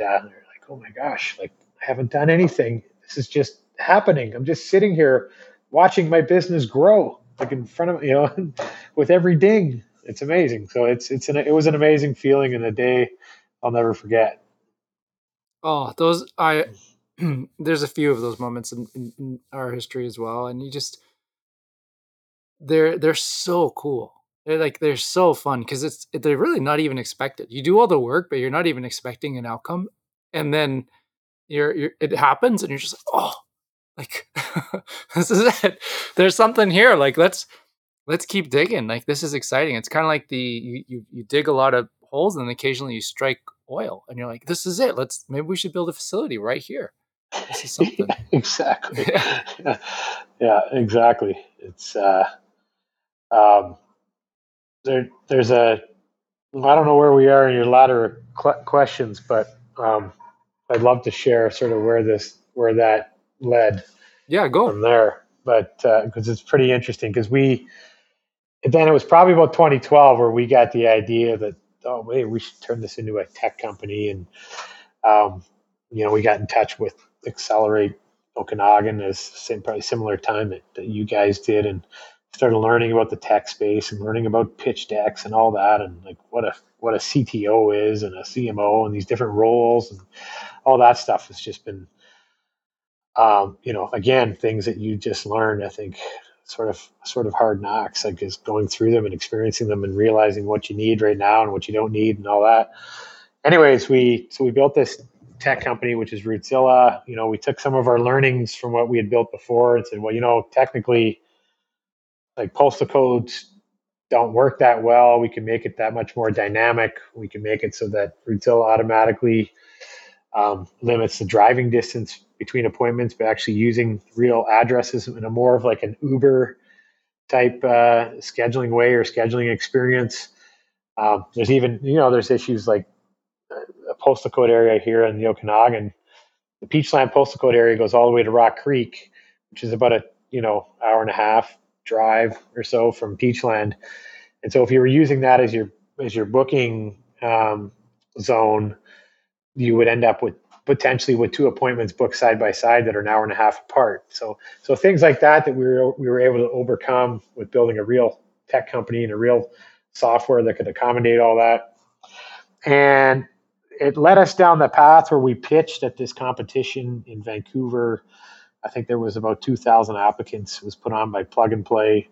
oh my gosh, like, I haven't done anything. This is just happening. I'm just sitting here watching my business grow, like, in front of, you know, with every ding. It's amazing. So it was an amazing feeling, in a day I'll never forget. Oh, there's a few of those moments in our history as well. And you just, they're so cool. They're so fun, because they're really not even expected. You do all the work, but you're not even expecting an outcome. And then it happens, and you're just like, oh, like, this is it. There's something here. Like, let's keep digging. Like, this is exciting. It's kind of like you dig a lot of holes, and then occasionally you strike oil, and you're like, this is it. Maybe we should build a facility right here. This is something. Exactly. Yeah, exactly. It's there's a, I don't know where we are in your latter questions, but I'd love to share sort of where that led. Yeah, go from there. But because it's pretty interesting, because it was probably about 2012 where we got the idea that, oh wait, we should turn this into a tech company. And you know, we got in touch with Accelerate Okanagan as probably similar time that you guys did, and started learning about the tech space and learning about pitch decks and all that, and like what a CTO is, and a CMO, and these different roles, and all that stuff has just been, you know, again, things that you just learn, I think, sort of hard knocks, like, is going through them and experiencing them and realizing what you need right now and what you don't need and all that. Anyways, we built this tech company, which is Routezilla. You know, we took some of our learnings from what we had built before and said, well, you know, technically, like, postal codes don't work that well. We can make it that much more dynamic. We can make it so that Routezilla automatically limits the driving distance between appointments, but actually using real addresses in a more of like an Uber type scheduling way or scheduling experience. There's even, you know, there's issues like a postal code area here in the Okanagan. The Peachland postal code area goes all the way to Rock Creek, which is about a, you know, hour and a half drive or so from Peachland. And so if you were using that as your booking zone, you would end up with potentially with two appointments booked side by side that are an hour and a half apart. So things like that we were able to overcome with building a real tech company and a real software that could accommodate all that. And it led us down the path where we pitched at this competition in Vancouver. I think there was about 2,000 applicants. It was put on by Plug and Play,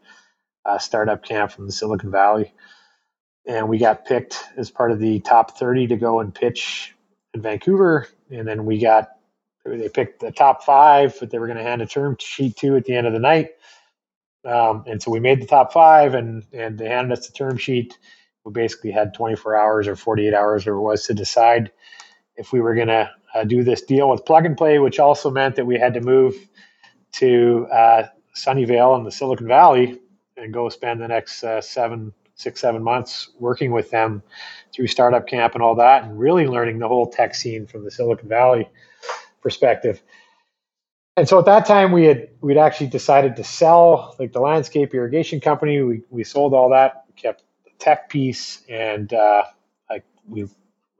a startup camp from the Silicon Valley. And we got picked as part of the top 30 to go and pitch in Vancouver. And then they picked the top five, but they were going to hand a term sheet to at the end of the night. And so we made the top five and they handed us the term sheet. We basically had 24 hours or 48 hours or it was to decide if we were going to do this deal with Plug and Play, which also meant that we had to move to Sunnyvale in the Silicon Valley and go spend the next 7 months working with them through startup camp and all that, and really learning the whole tech scene from the Silicon Valley perspective. And so at that time, we'd actually decided to sell like the landscape irrigation company. We sold all that, kept the tech piece, and I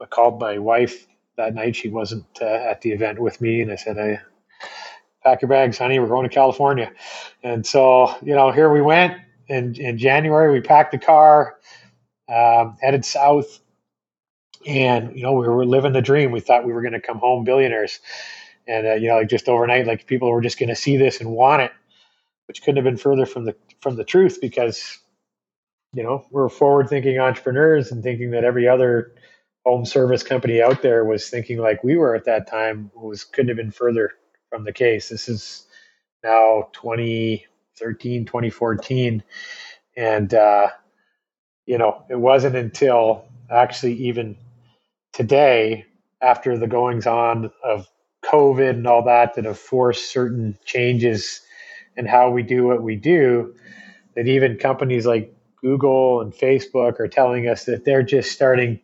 called my wife that night. She wasn't at the event with me, and I said, "Hey, pack your bags, honey. We're going to California." And so, you know, here we went. In January, we packed the car, headed south, and, you know, we were living the dream. We thought we were going to come home billionaires. And, you know, like just overnight, like people were just going to see this and want it, which couldn't have been further from the truth because, you know, we're forward-thinking entrepreneurs and thinking that every other home service company out there was thinking like we were at that time couldn't have been further from the case. This is now 2014, and you know, it wasn't until actually even today, after the goings on of COVID and all that, that have forced certain changes in how we do what we do, that even companies like Google and Facebook are telling us that they're just starting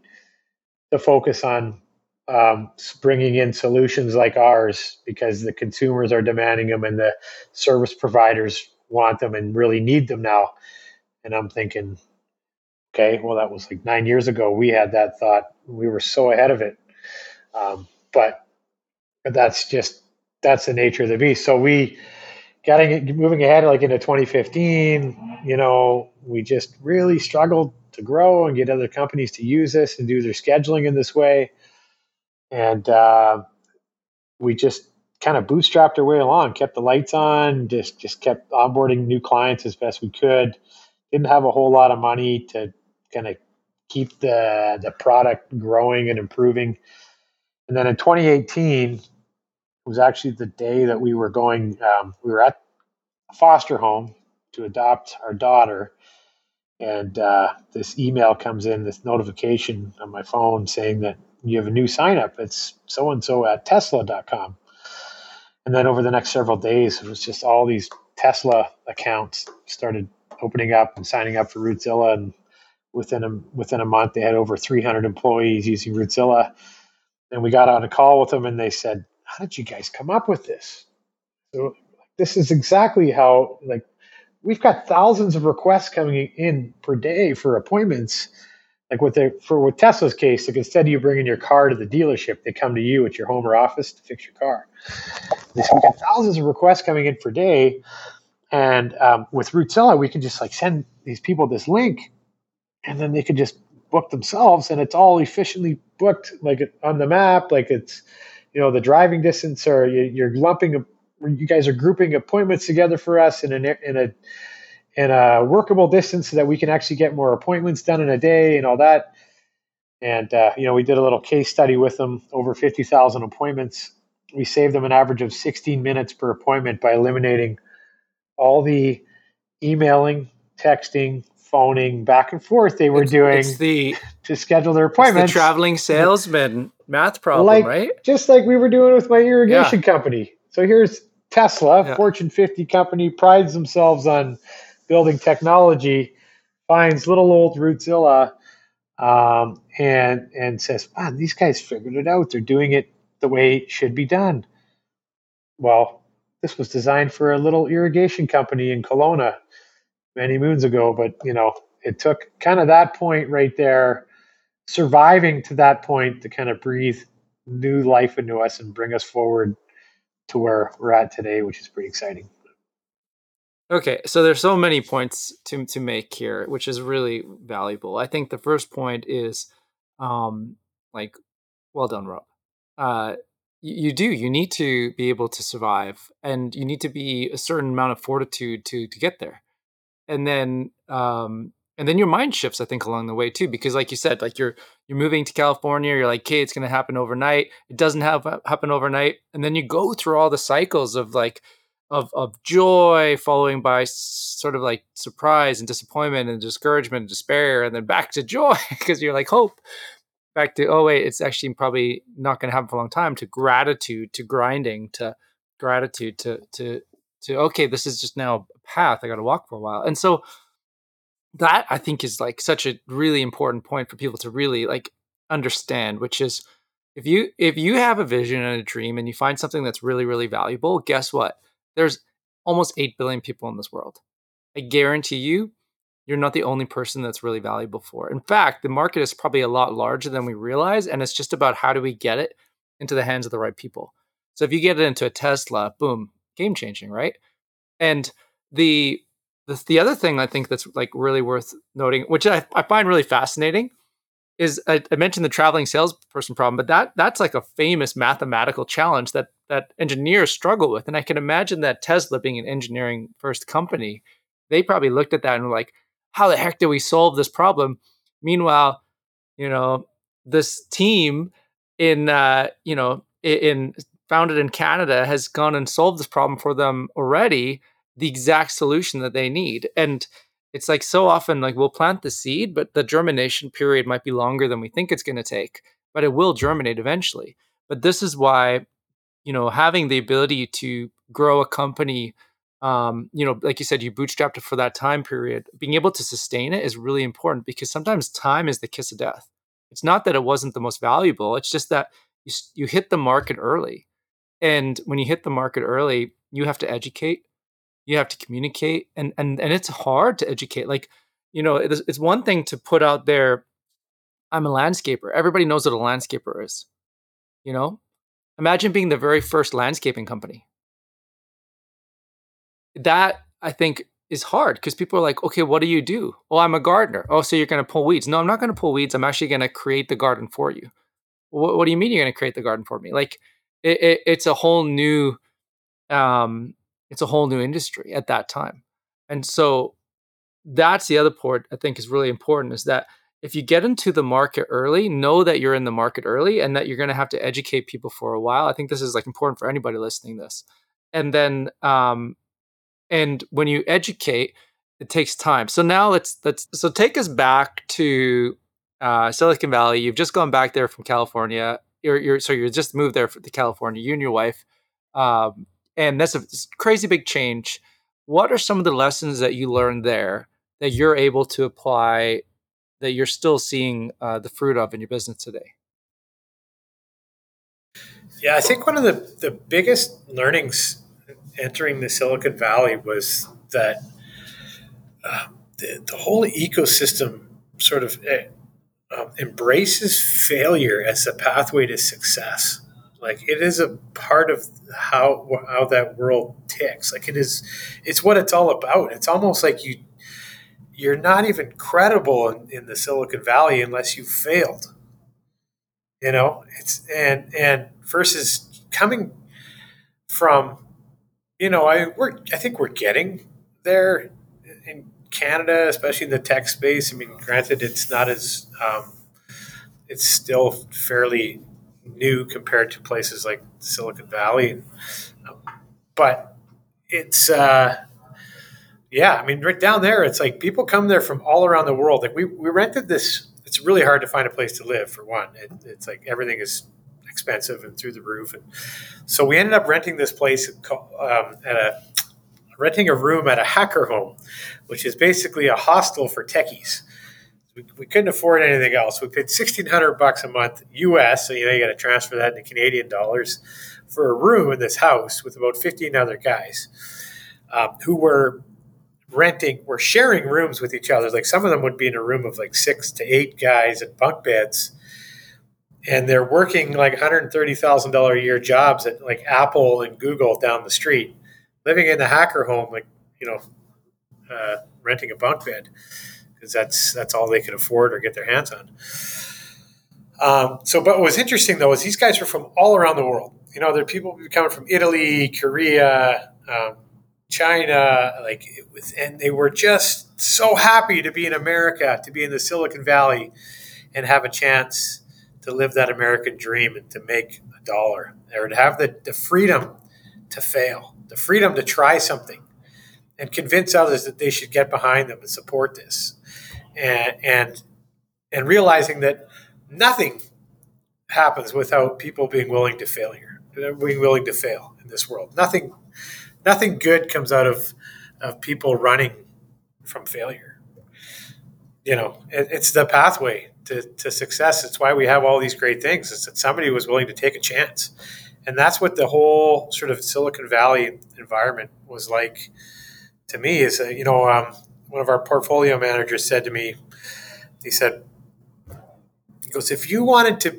to focus on bringing in solutions like ours because the consumers are demanding them and the service providers want them and really need them now. And I'm thinking, okay, well, that was like 9 years ago. We had that thought. We were so ahead of it. But that's the nature of the beast. So we moving ahead like into 2015, you know, we just really struggled to grow and get other companies to use this and do their scheduling in this way. And we just kind of bootstrapped our way along, kept the lights on, just kept onboarding new clients as best we could. Didn't have a whole lot of money to kind of keep the product growing and improving. And then in 2018 was actually the day that we were going, we were at a foster home to adopt our daughter. And this email comes in, this notification on my phone saying that you have a new sign up. It's so-and-so at Tesla.com. And then over the next several days, it was just all these Tesla accounts started opening up and signing up for Routezilla. And within a month, they had over 300 employees using Routezilla. And we got on a call with them and they said, "How did you guys come up with this?" So this is exactly how, like, we've got thousands of requests coming in per day for appointments. Like with Tesla's case, like instead of you bringing your car to the dealership, they come to you at your home or office to fix your car. We've got thousands of requests coming in per day. And with Routezilla, we can just like send these people this link and then they can just book themselves, and it's all efficiently booked, like on the map, like it's, you know, the driving distance, or you're lumping, you guys are grouping appointments together for us in a workable distance so that we can actually get more appointments done in a day and all that. And, you know, we did a little case study with them, over 50,000 appointments. We saved them an average of 16 minutes per appointment by eliminating all the emailing, texting, phoning back and forth they were doing to schedule their appointments. It's the traveling salesman math problem, right? Just like we were doing with my irrigation company. So here's Tesla, Fortune 50 company, prides themselves on building technology, finds little old Routezilla and says, wow, these guys figured it out. They're doing it the way it should be done. Well, this was designed for a little irrigation company in Kelowna many moons ago, but it took kind of that point right there, surviving to that point to kind of breathe new life into us and bring us forward to where we're at today, which is pretty exciting. Okay, so there's so many points to make here, which is really valuable. I think the first point is, well done, Rob. You need to be able to survive, and you need to be a certain amount of fortitude to get there. And then your mind shifts, I think, along the way too, because like you said, like you're moving to California, you're like, okay, it's going to happen overnight. It doesn't happen overnight. And then you go through all the cycles of joy, following by sort of like surprise and disappointment and discouragement and despair, and then back to joy because you're like hope, back to, oh wait, it's actually probably not going to happen for a long time, to gratitude, to grinding, to gratitude, to okay, this is just now a path I got to walk for a while. And so that I think is like such a really important point for people to really like understand, which is if you have a vision and a dream and you find something that's really, really valuable, guess what? There's almost 8 billion people in this world. I guarantee you, you're not the only person that's really valuable for. In fact, the market is probably a lot larger than we realize. And it's just about how do we get it into the hands of the right people. So if you get it into a Tesla, boom, game changing, right? And the other thing I think that's like really worth noting, which I find really fascinating, is I mentioned the traveling salesperson problem, but that's like a famous mathematical challenge that engineers struggle with. And I can imagine that Tesla, being an engineering first company, they probably looked at that and were like, how the heck do we solve this problem? Meanwhile, this team founded in Canada has gone and solved this problem for them already, the exact solution that they need. And it's like so often, like we'll plant the seed, but the germination period might be longer than we think it's going to take, but it will germinate eventually. But this is why, having the ability to grow a company, like you said, you bootstrapped it for that time period, being able to sustain it is really important, because sometimes time is the kiss of death. It's not that it wasn't the most valuable. It's just that you hit the market early. And when you hit the market early, you have to educate. You have to communicate, and it's hard to educate. Like, it's one thing to put out there, I'm a landscaper. Everybody knows what a landscaper is. Imagine being the very first landscaping company. That I think is hard, because people are like, okay, what do you do? Oh, I'm a gardener. Oh, so you're going to pull weeds? No, I'm not going to pull weeds. I'm actually going to create the garden for you. What do you mean you're going to create the garden for me? Like, it's a whole new. It's a whole new industry at that time. And so that's the other part I think is really important, is that if you get into the market early, know that you're in the market early and that you're going to have to educate people for a while. I think this is like important for anybody listening to this. And then, and when you educate, it takes time. So now so take us back to Silicon Valley. You've just gone back there from California. You just moved there to California, you and your wife. And that's a crazy big change. What are some of the lessons that you learned there that you're able to apply, that you're still seeing the fruit of in your business today? Yeah, I think one of the biggest learnings entering the Silicon Valley was that the whole ecosystem sort of embraces failure as a pathway to success. Like, it is a part of how that world ticks. Like, it's what it's all about. It's almost like you're not even credible in the Silicon Valley unless you failed. It's and versus coming from, I think we're getting there in Canada, especially in the tech space. I mean, granted, it's not as it's still fairly new compared to places like Silicon Valley, but it's Yeah, I mean, right down there, it's like people come there from all around the world. Like we rented this. It's really hard to find a place to live, for one. It's like everything is expensive and through the roof. And so we ended up renting this place renting a room at a hacker home, which is basically a hostel for techies. We couldn't afford anything else. We paid $1,600 a month US, so you got to transfer that into Canadian dollars for a room in this house with about 15 other guys who were sharing rooms with each other. Like some of them would be in a room of like 6 to 8 guys in bunk beds, and they're working like $130,000 a year jobs at like Apple and Google down the street, living in the hacker home, like, you know, renting a bunk bed because that's all they could afford or get their hands on. But what was interesting though, is these guys were from all around the world. You know, there are people coming from Italy, Korea, China, and they were just so happy to be in America, to be in the Silicon Valley and have a chance to live that American dream and to make $1 or to have the freedom to fail, the freedom to try something and convince others that they should get behind them and support this. And realizing that nothing happens without people being willing to failure, being willing to fail in this world. Nothing good comes out of people running from failure. You know, it's the pathway to success. It's why we have all these great things. It's that somebody was willing to take a chance. And that's what the whole sort of Silicon Valley environment was like to me. Is, one of our portfolio managers said to me, he goes, if you wanted to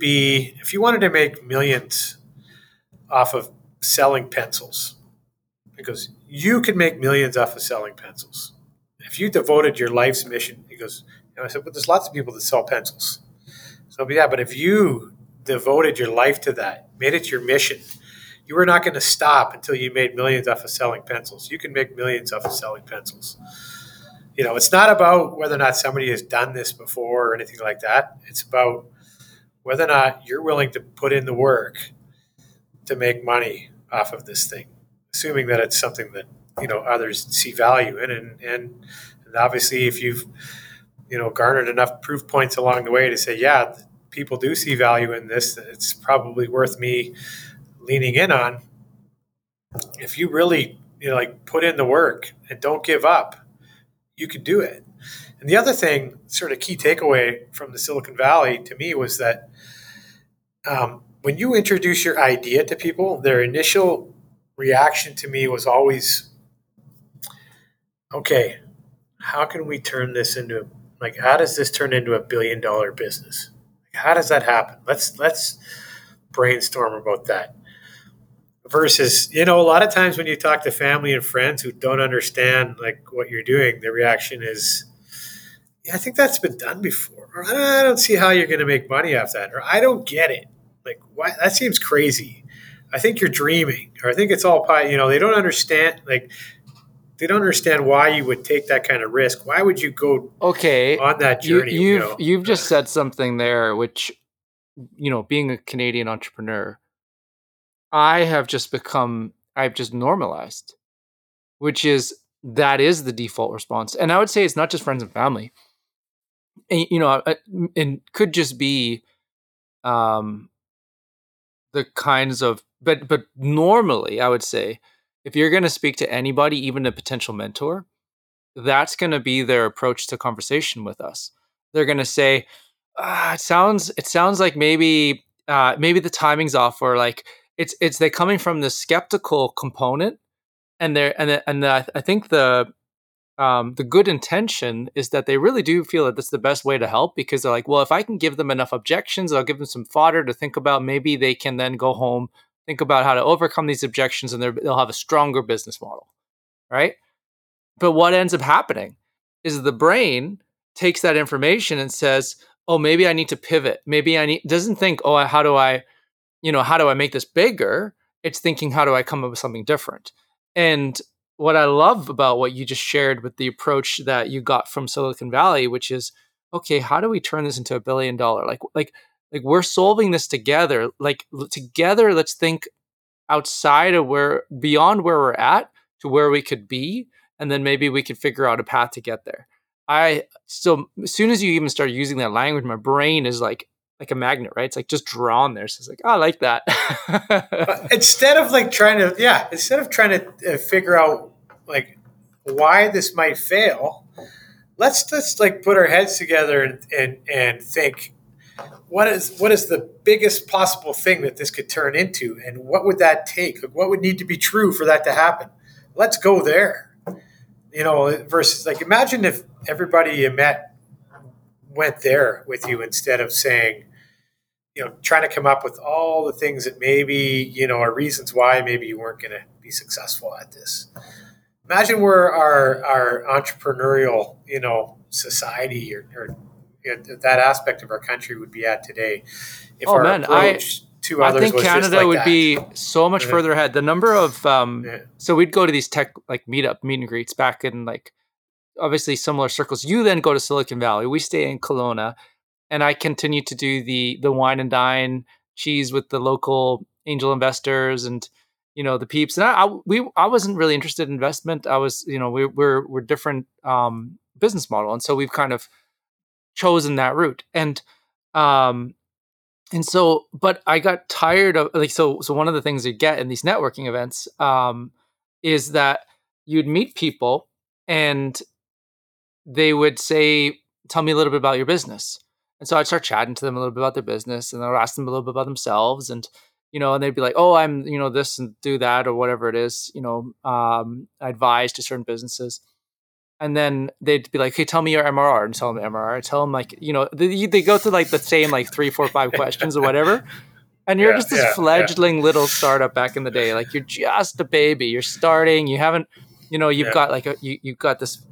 make millions off of selling pencils, because you could make millions off of selling pencils if you devoted your life's mission. He goes, and I said, well, there's lots of people that sell pencils. So yeah, but if you devoted your life to that, made it your mission, you were not going to stop until you made millions off of selling pencils. You can make millions off of selling pencils. You know, it's not about whether or not somebody has done this before or anything like that. It's about whether or not you're willing to put in the work to make money off of this thing, assuming that it's something that, you know, others see value in. And obviously if you've, you know, garnered enough proof points along the way to say, yeah, people do see value in this, it's probably worth me leaning in on. If you really, you know, like put in the work and don't give up, you could do it. And the other thing, sort of key takeaway from the Silicon Valley to me was that when you introduce your idea to people, their initial reaction to me was always, okay, how can we turn this into, like, how does this turn into $1 billion business? How does that happen? Let's brainstorm about that. Versus, you know, a lot of times when you talk to family and friends who don't understand like what you're doing, the reaction is, yeah, I think that's been done before. Or I don't see how you're going to make money off that. Or I don't get it. Like, why? That seems crazy. I think you're dreaming, or I think it's all pie. You know, they don't understand why you would take that kind of risk. Why would you go on that journey? You've just said something there, which, you know, being a Canadian entrepreneur, I've just normalized, which is, that is the default response. And I would say it's not just friends and family. And, you know, it could just be, the kinds of, but normally I would say, if you're going to speak to anybody, even a potential mentor, that's going to be their approach to conversation with us. They're going to say, it sounds like maybe the timing's off, or like it's they're coming from the skeptical component, and I think the good intention is that they really do feel that that's the best way to help, because they're like, well, if I can give them enough objections, I'll give them some fodder to think about. Maybe they can then go home, think about how to overcome these objections, and they'll have a stronger business model, right? But what ends up happening is the brain takes that information and says, oh, maybe I need to pivot. Doesn't think, oh, how do I make this bigger? It's thinking, how do I come up with something different? And what I love about what you just shared with the approach that you got from Silicon Valley, which is, okay, how do we turn this into $1 billion? Like we're solving this together. Like together, let's think outside of beyond where we're at to where we could be, and then maybe we could figure out a path to get there. As soon as you even start using that language, my brain is like a magnet, right? It's like just drawn there. So it's like, oh, I like that. instead of trying to figure out like why this might fail, let's just like put our heads together and think, what is the biggest possible thing that this could turn into? And what would that take? What would need to be true for that to happen? Let's go there. You know, versus like, imagine if everybody you met went there with you instead of saying, you know, trying to come up with all the things that maybe, you know, are reasons why maybe you weren't going to be successful at this. Imagine where our entrepreneurial, you know, society or that aspect of our country would be at today. If I think Canada would be so much further ahead. The number of so we'd go to these tech like meet and greets back in like obviously similar circles. You then go to Silicon Valley. We stay in Kelowna, and I continue to do the wine and dine cheese with the local angel investors and you know the peeps. And I wasn't really interested in investment. I was, you know, we're different business model, and so we've kind of chosen that route. And so, but I got tired of like, so one of the things you get in these networking events is that you'd meet people and they would say, tell me a little bit about your business. And so I'd start chatting to them a little bit about their business, and I'd ask them a little bit about themselves, and, you know, and they'd be like, oh, I'm, you know, this and do that or whatever it is, you know, I advise to certain businesses. And then they'd be like, hey, tell me your MRR, and tell them the MRR. Tell them like, you know, they go through like the same like 3, 4, 5 questions or whatever. And you're just this fledgling little startup back in the day. Like you're just a baby. You're starting. You haven't, you know, you've got like, you've got this,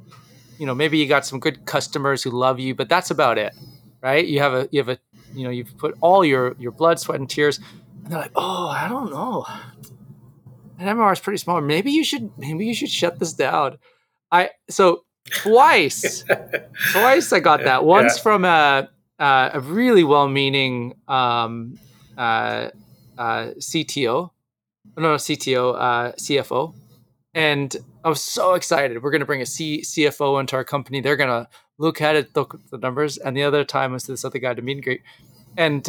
you know, maybe you got some good customers who love you, but that's about it, right? You have a, you know, you've put all your blood, sweat, and tears. And they're like, oh, I don't know. That MRR is pretty small. Maybe you should shut this down. So twice I got that. Once from a really well-meaning CFO, and I was so excited. We're going to bring a CFO into our company. They're going to look at it, look at the numbers. And the other time was this other guy to meet and greet, and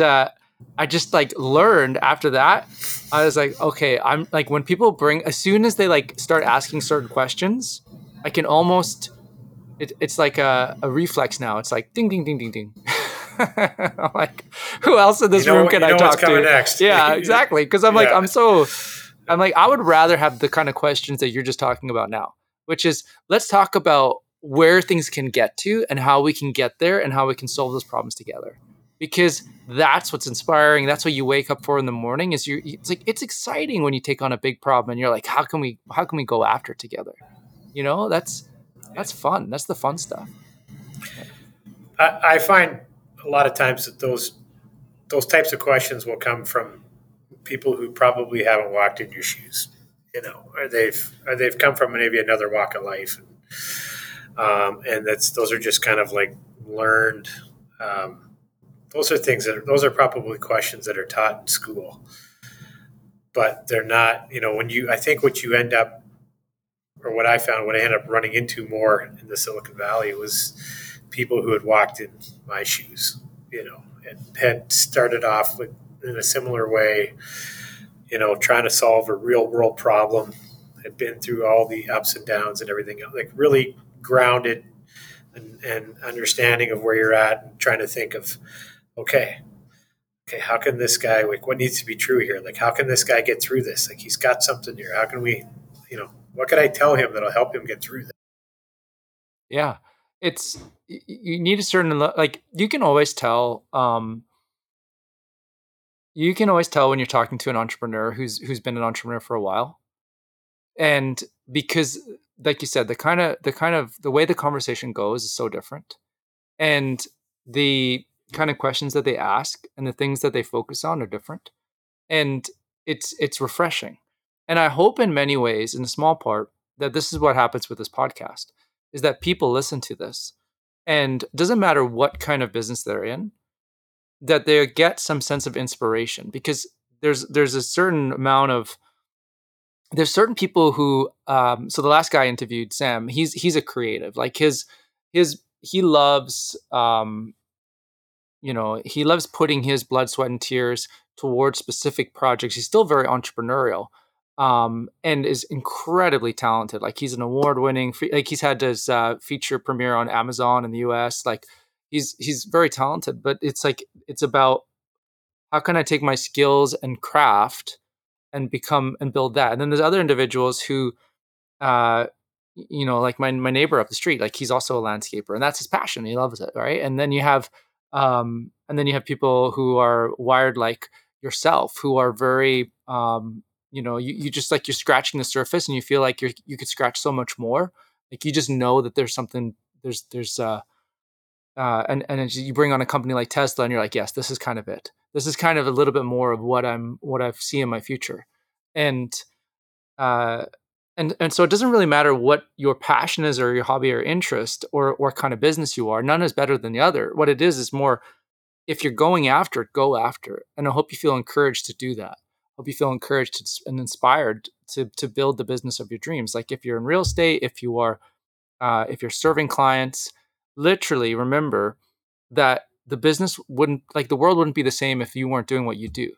I just like learned after that. I was like, okay, I'm like when people bring, as soon as they like start asking certain questions, I can almost, it's like a reflex now. It's like ding, ding, ding, ding, ding. I'm like, who else in this room can I talk to? Next. Yeah, exactly. Because I'm like, I would rather have the kind of questions that you're just talking about now, which is let's talk about where things can get to and how we can get there and how we can solve those problems together. Because that's what's inspiring. That's what you wake up for in the morning. Is it's like it's exciting when you take on a big problem and you're like, how can we go after it together? You know, that's fun. That's the fun stuff. I find a lot of times that those types of questions will come from people who probably haven't walked in your shoes, you know, or they've come from maybe another walk of life, and those are just kind of like learned. Those are probably questions that are taught in school, but they're not. You know, what I ended up running into more in the Silicon Valley was people who had walked in my shoes, you know, and had started off in a similar way, you know, trying to solve a real world problem, had been through all the ups and downs and everything, like really grounded and understanding of where you're at and trying to think of, okay, how can this guy, like what needs to be true here? Like, how can this guy get through this? Like he's got something here. How can we, you know, what could I tell him that'll help him get through that? Yeah. It's, you need a certain, like, you can always tell when you're talking to an entrepreneur who's been an entrepreneur for a while. And because like you said, the way the conversation goes is so different, and the kind of questions that they ask and the things that they focus on are different, and it's refreshing. And I hope in many ways, in a small part, that this is what happens with this podcast, is that people listen to this, and it doesn't matter what kind of business they're in, that they get some sense of inspiration, because there's a certain amount of there's certain people who, so the last guy I interviewed, Sam, he's a creative. Like he loves, he loves putting his blood, sweat, and tears towards specific projects. He's still very entrepreneurial, and is incredibly talented. Like he's an award-winning, like he's had his feature premiere on Amazon in the US. Like he's very talented, but it's about how can I take my skills and craft and become and build that. And then there's other individuals who, like my neighbor up the street, like he's also a landscaper and that's his passion. He loves it. Right. And then you have, people who are wired like yourself, who are very, you just like, you're scratching the surface and you feel like you could scratch so much more. Like you just know that there's something, and you bring on a company like Tesla and you're like, yes, this is kind of it. This is kind of a little bit more of what I see in my future. And so it doesn't really matter what your passion is or your hobby or interest or what kind of business you are. None is better than the other. What it is more, if you're going after it, go after it. And I hope you feel encouraged to do that. I hope you feel encouraged and inspired to build the business of your dreams. Like if you're in real estate, if you're serving clients, literally remember that the business wouldn't, like the world wouldn't be the same if you weren't doing what you do,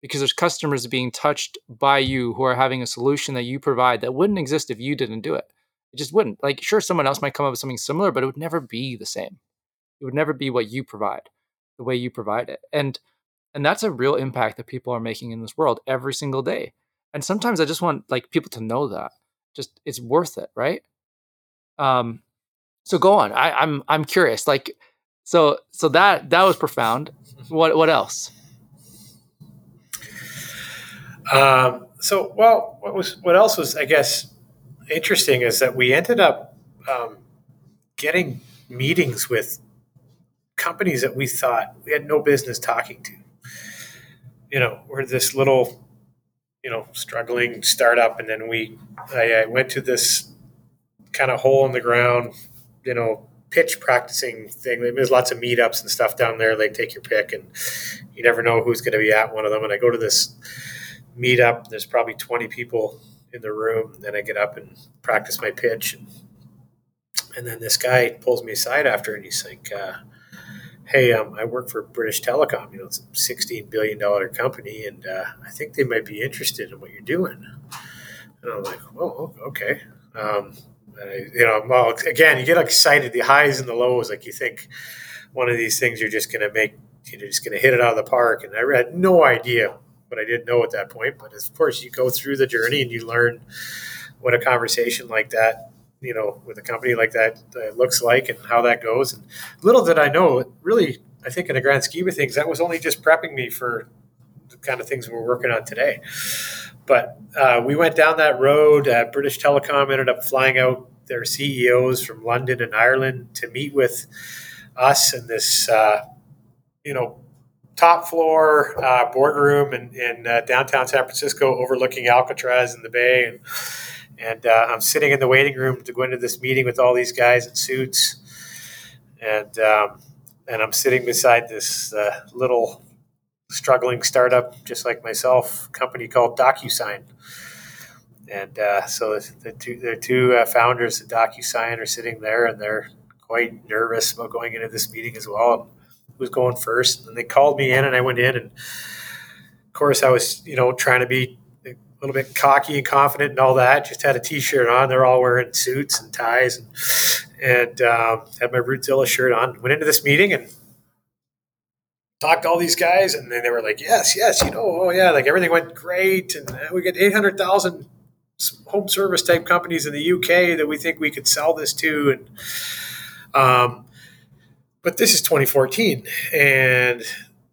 because there's customers being touched by you who are having a solution that you provide that wouldn't exist if you didn't do it. It just wouldn't. Like, sure, someone else might come up with something similar, but it would never be the same. It would never be what you provide, the way you provide it. And that's a real impact that people are making in this world every single day. And sometimes I just want like people to know that just it's worth it. Right. So go on. I'm curious. Like, So that was profound. What else? What else was I guess interesting is that we ended up getting meetings with companies that we thought we had no business talking to. You know, we're this little, struggling startup, and then I went to this kind of hole in the ground, pitch practicing thing. There's lots of meetups and stuff down there. They take your pick and you never know who's going to be at one of them. And I go to this meetup, there's probably 20 people in the room. And then I get up and practice my pitch. And then this guy pulls me aside after and he's like, hey, I work for British Telecom. It's a $16 billion company. And I think they might be interested in what you're doing. And I'm like, oh, okay. Again, you get excited, the highs and the lows. Like you think one of these things you're just going to hit it out of the park. And I had no idea what I didn't know at that point. But of course, you go through the journey and you learn what a conversation like that, with a company like that looks like and how that goes. And little did I know, really, I think in the grand scheme of things, that was only just prepping me for the kind of things we're working on today. But we went down that road. British Telecom ended up flying out their CEOs from London and Ireland to meet with us in this, top floor boardroom in downtown San Francisco, overlooking Alcatraz and the bay. And I'm sitting in the waiting room to go into this meeting with all these guys in suits. And I'm sitting beside this little struggling startup, just like myself, company called DocuSign. And so the two founders of DocuSign are sitting there, and they're quite nervous about going into this meeting as well. Who's going first? And they called me in, and I went in. And, of course, I was, trying to be a little bit cocky and confident and all that. Just had a T-shirt on. They're all wearing suits and ties and had my Routezilla shirt on. Went into this meeting and talked to all these guys, and then they were like, yes, oh yeah, like everything went great, and we get 800,000 home service type companies in the UK that we think we could sell this to, and but this is 2014, and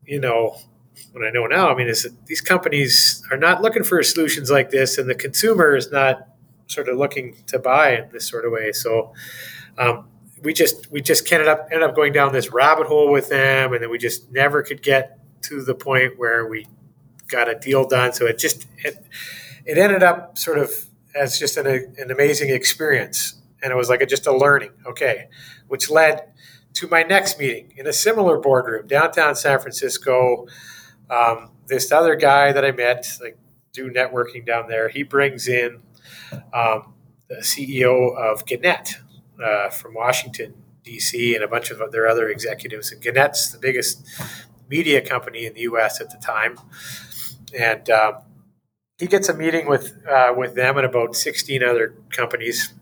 what I know now, is that these companies are not looking for solutions like this, and the consumer is not sort of looking to buy in this sort of way. So We just ended up going down this rabbit hole with them, and then we just never could get to the point where we got a deal done. So it ended up sort of as just an amazing experience, and it was like just a learning, which led to my next meeting in a similar boardroom downtown San Francisco. This other guy that I met, like do networking down there. He brings in the CEO of Gannett from Washington, D.C., and a bunch of their other executives. And Gannett's the biggest media company in the U.S. at the time. And he gets a meeting with them and about 16 other companies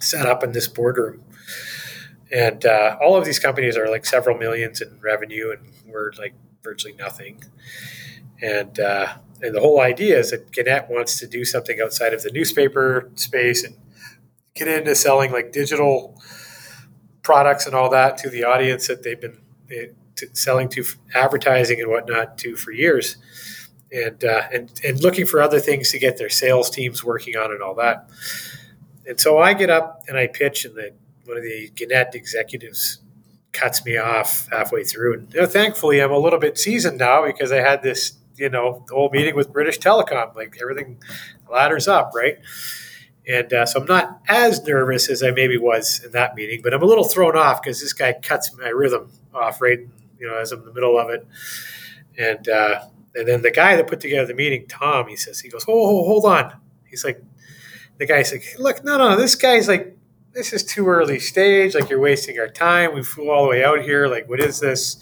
set up in this boardroom. And all of these companies are like several millions in revenue, and we're like virtually nothing. And the whole idea is that Gannett wants to do something outside of the newspaper space and get into selling like digital products and all that to the audience that they've been selling to, advertising and whatnot to for years, and looking for other things to get their sales teams working on and all that. And so I get up and I pitch, and then one of the Gannett executives cuts me off halfway through. And you know, thankfully, I'm a little bit seasoned now because I had this, you know, the whole meeting with British Telecom, like everything ladders up, right? And so I'm not as nervous as I maybe was in that meeting, but I'm a little thrown off because this guy cuts my rhythm off, right? You know, as I'm in the middle of it. And then the guy that put together the meeting, Tom, he says, he goes, oh, hold on. He's like, the guy's like, hey, look, no, this guy's like, this is too early stage. Like, you're wasting our time. We flew all the way out here. Like, what is this?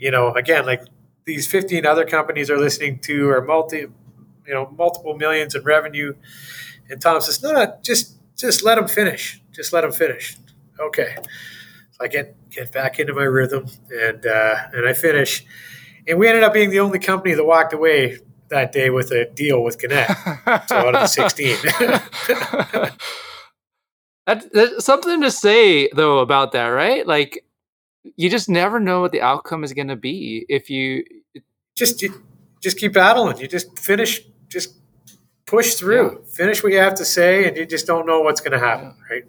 You know, again, like these 15 other companies are listening to are multiple millions in revenue. And Tom says, no, just let them finish. Just let them finish. Okay. So I get back into my rhythm and I finish. And we ended up being the only company that walked away that day with a deal with Gannett. So out of the 16. That's something to say, though, about that, right? Like, you just never know what the outcome is going to be if you just keep battling. You just finish, just push through, finish what you have to say, and you just don't know what's going to happen, right?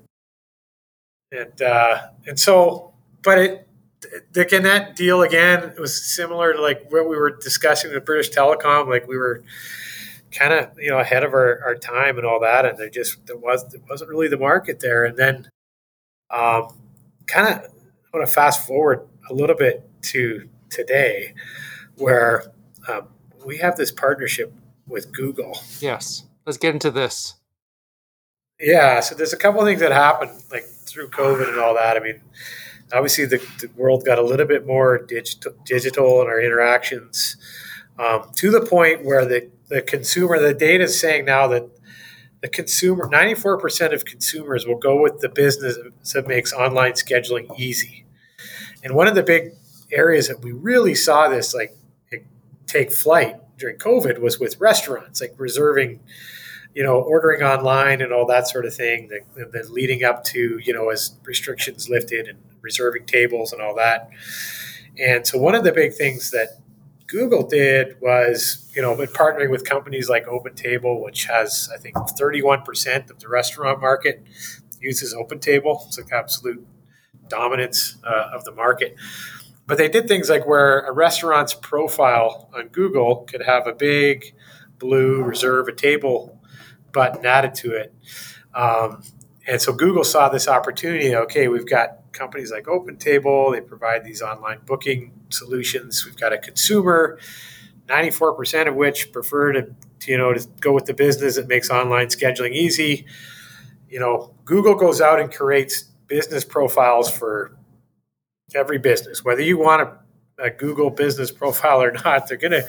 And so, but the Gannett deal again was similar to like what we were discussing with British Telecom. Like, we were kind of, you know, ahead of our time and all that, and there wasn't really the market there. And then kind of want to fast forward a little bit to today, where we have this partnership with Google. Yes, let's get into this. Yeah, so there's a couple of things that happened like through COVID and all that. I mean, obviously the world got a little bit more digital in our interactions, to the point where the consumer, the data is saying now that the consumer, 94% of consumers will go with the business that makes online scheduling easy. And one of the big areas that we really saw this like take flight during COVID was with restaurants, like reserving, you know, ordering online and all that sort of thing. And then leading up to, you know, as restrictions lifted and reserving tables and all that. And so one of the big things that Google did was, you know, been partnering with companies like Open Table, which has, I think, 31% of the restaurant market uses Open Table. It's like absolute dominance of the market. But they did things like where a restaurant's profile on Google could have a big blue reserve a table button added to it. And so Google saw this opportunity. Okay, we've got companies like Open Table, they provide these online booking solutions. We've got a consumer, 94% of which prefer to go with the business that makes online scheduling easy. You know, Google goes out and creates business profiles for every business, whether you want a Google business profile or not. They're going to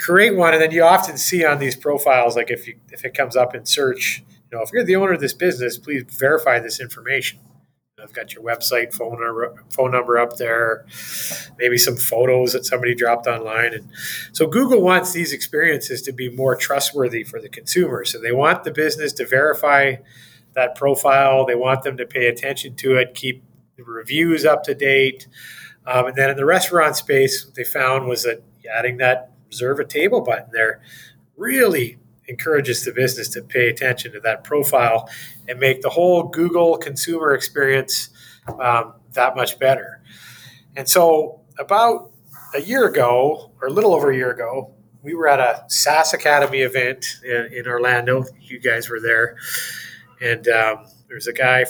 create one, and then you often see on these profiles, like if it comes up in search, you know, if you're the owner of this business, please verify this information. I've got your website, phone number up there, maybe some photos that somebody dropped online. And so Google wants these experiences to be more trustworthy for the consumer. So they want the business to verify that profile. They want them to pay attention to it, keep the reviews up to date. And then in the restaurant space, what they found was that adding that reserve a table button there really encourages the business to pay attention to that profile and make the whole Google consumer experience that much better. And so about a year ago, or a little over a year ago, we were at a SaaS Academy event in Orlando. You guys were there. And there's a guy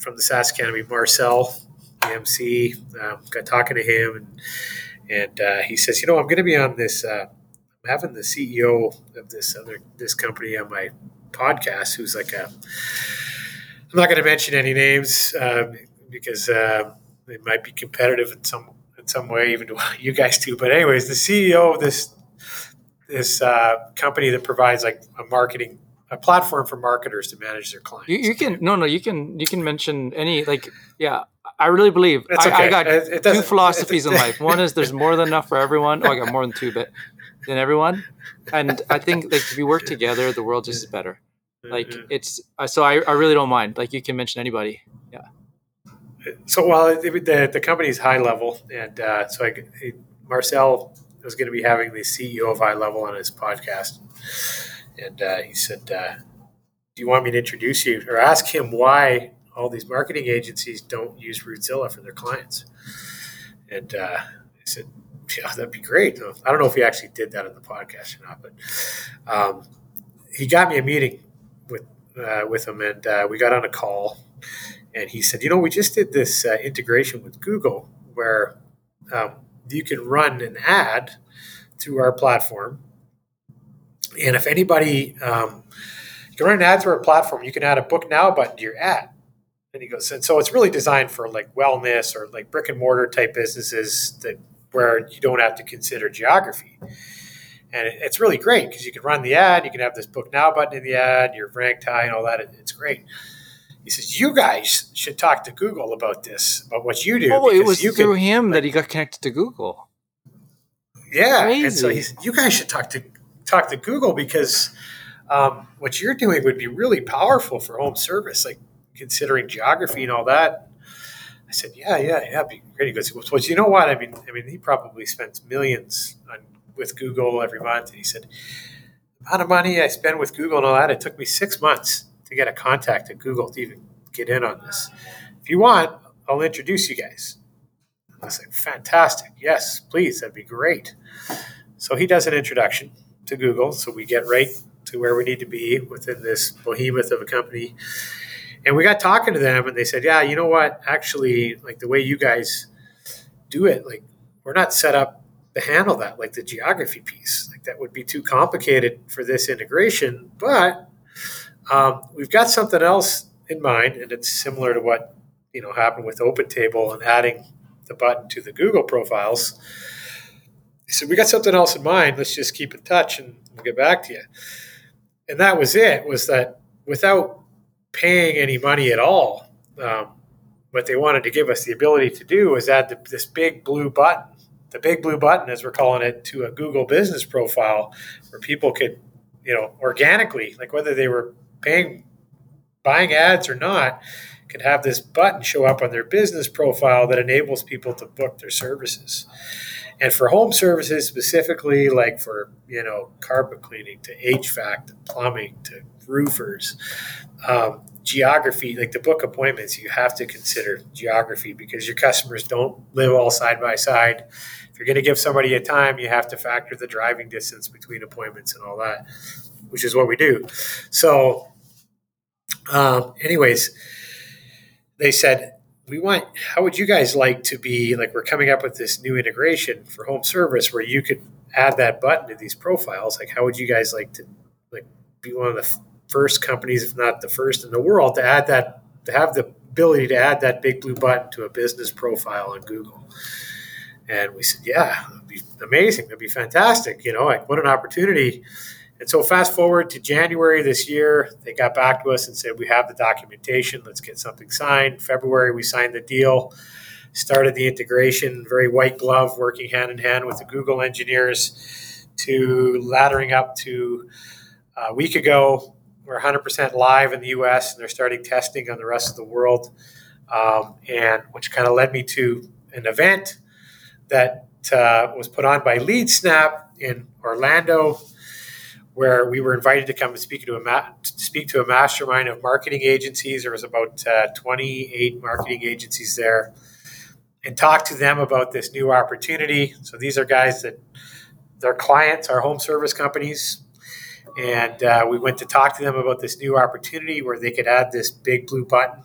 from the SaaS Academy, Marcel, the MC, got talking to him. And he says, you know, I'm going to be on this having the CEO of this company on my podcast, who's like a, I'm not going to mention any names because they might be competitive in some way, even to you guys too. But anyways, the CEO of this company that provides like a platform for marketers to manage their clients. You can mention any, like, yeah. I really believe I got two philosophies in life. One is there's more than enough for everyone. Oh, I got more than two, but than everyone. And I think like if we work together, the world just is better. Like it's so I really don't mind. Like you can mention anybody. Yeah. So while the company's High Level, and so Marcel was going to be having the CEO of High Level on his podcast, and he said, "Do you want me to introduce you or ask him why?" All these marketing agencies don't use Routezilla for their clients. And I said, yeah, that'd be great. I don't know if he actually did that in the podcast or not, but he got me a meeting with him, and we got on a call, and he said, you know, we just did this integration with Google where you can run an ad through our platform. And if anybody, you can run an ad through our platform, you can add a book now button to your ad. And he goes, and so it's really designed for like wellness or like brick and mortar type businesses that where you don't have to consider geography. And it's really great because you can run the ad, you can have this book now button in the ad, your rank tie and all that. It's great. He says, you guys should talk to Google about this, about what you do. Oh, it was through him that he got connected to Google. Yeah. Crazy. And so he said, you guys should talk to Google because what you're doing would be really powerful for home service. Like, considering geography and all that. I said, yeah, it'd be great. He goes, well, you know what? I mean, he probably spends millions with Google every month. And he said, the amount of money I spend with Google and all that, it took me 6 months to get a contact at Google to even get in on this. If you want, I'll introduce you guys. I was like, fantastic. Yes, please. That'd be great. So he does an introduction to Google. So we get right to where we need to be within this behemoth of a company. And we got talking to them, and they said, yeah, you know what? Actually, like the way you guys do it, like we're not set up to handle that, like the geography piece. Like that would be too complicated for this integration. But we've got something else in mind, and it's similar to what, you know, happened with Open Table and adding the button to the Google profiles. So we got something else in mind. Let's just keep in touch, and we'll get back to you. And that was it, was that without paying any money at all, what they wanted to give us the ability to do is add this big blue button, the big blue button, as we're calling it, to a Google business profile where people could, you know, organically, like whether they were buying ads or not, could have this button show up on their business profile that enables people to book their services. And for home services specifically, like for, you know, carpet cleaning to HVAC to plumbing to roofers, geography, like to book appointments, you have to consider geography because your customers don't live all side by side. If you're going to give somebody a time, you have to factor the driving distance between appointments and all that, which is what we do. So anyways, they said, how would you guys like to be, like, we're coming up with this new integration for home service where you could add that button to these profiles. Like, how would you guys like to, like, be one of the first companies, if not the first in the world, to add that, to have the ability to add that big blue button to a business profile on Google? And we said, yeah, that'd be amazing. That'd be fantastic. You know, like, what an opportunity. And so fast forward to January this year, they got back to us and said, we have the documentation. Let's get something signed. February, we signed the deal, started the integration, very white glove, working hand in hand with the Google engineers to laddering up to a week ago. We're 100% live in the U.S., and they're starting testing on the rest of the world, and which kind of led me to an event that was put on by LeadSnap in Orlando, where we were invited to come and speak to a mastermind of marketing agencies. There was about 28 marketing agencies there, and talk to them about this new opportunity. So these are guys that their clients are home service companies. And we went to talk to them about this new opportunity where they could add this big blue button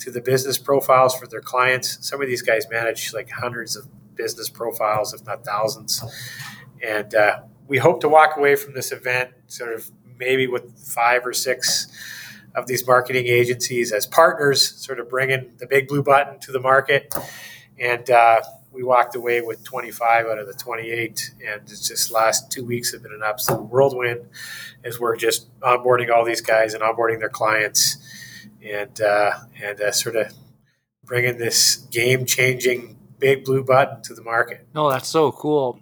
to the business profiles for their clients. Some of these guys manage like hundreds of business profiles, if not thousands. And we hope to walk away from this event sort of maybe with 5 or 6 of these marketing agencies as partners, sort of bringing the big blue button to the market. And we walked away with 25 out of the 28. And it's just last 2 weeks have been an absolute whirlwind as we're just onboarding all these guys and onboarding their clients and sort of bringing this game-changing big blue button to the market. No, that's so cool.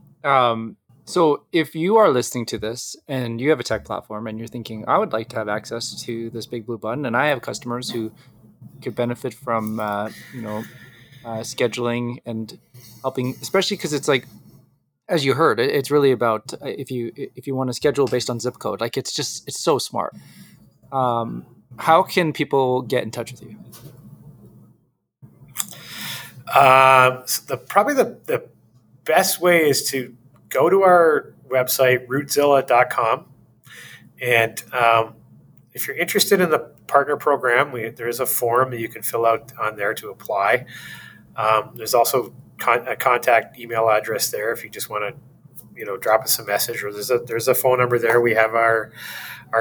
So if you are listening to this and you have a tech platform and you're thinking, I would like to have access to this big blue button, and I have customers who could benefit from, scheduling and helping, especially because it's like, as you heard, it's really about if you want to schedule based on zip code, like it's so smart. How can people get in touch with you? So the best way is to go to our website, routezilla.com. And if you're interested in the partner program, there is a form that you can fill out on there to apply. There's also a contact email address there if you just want to, drop us a message. Or there's a phone number there. We have our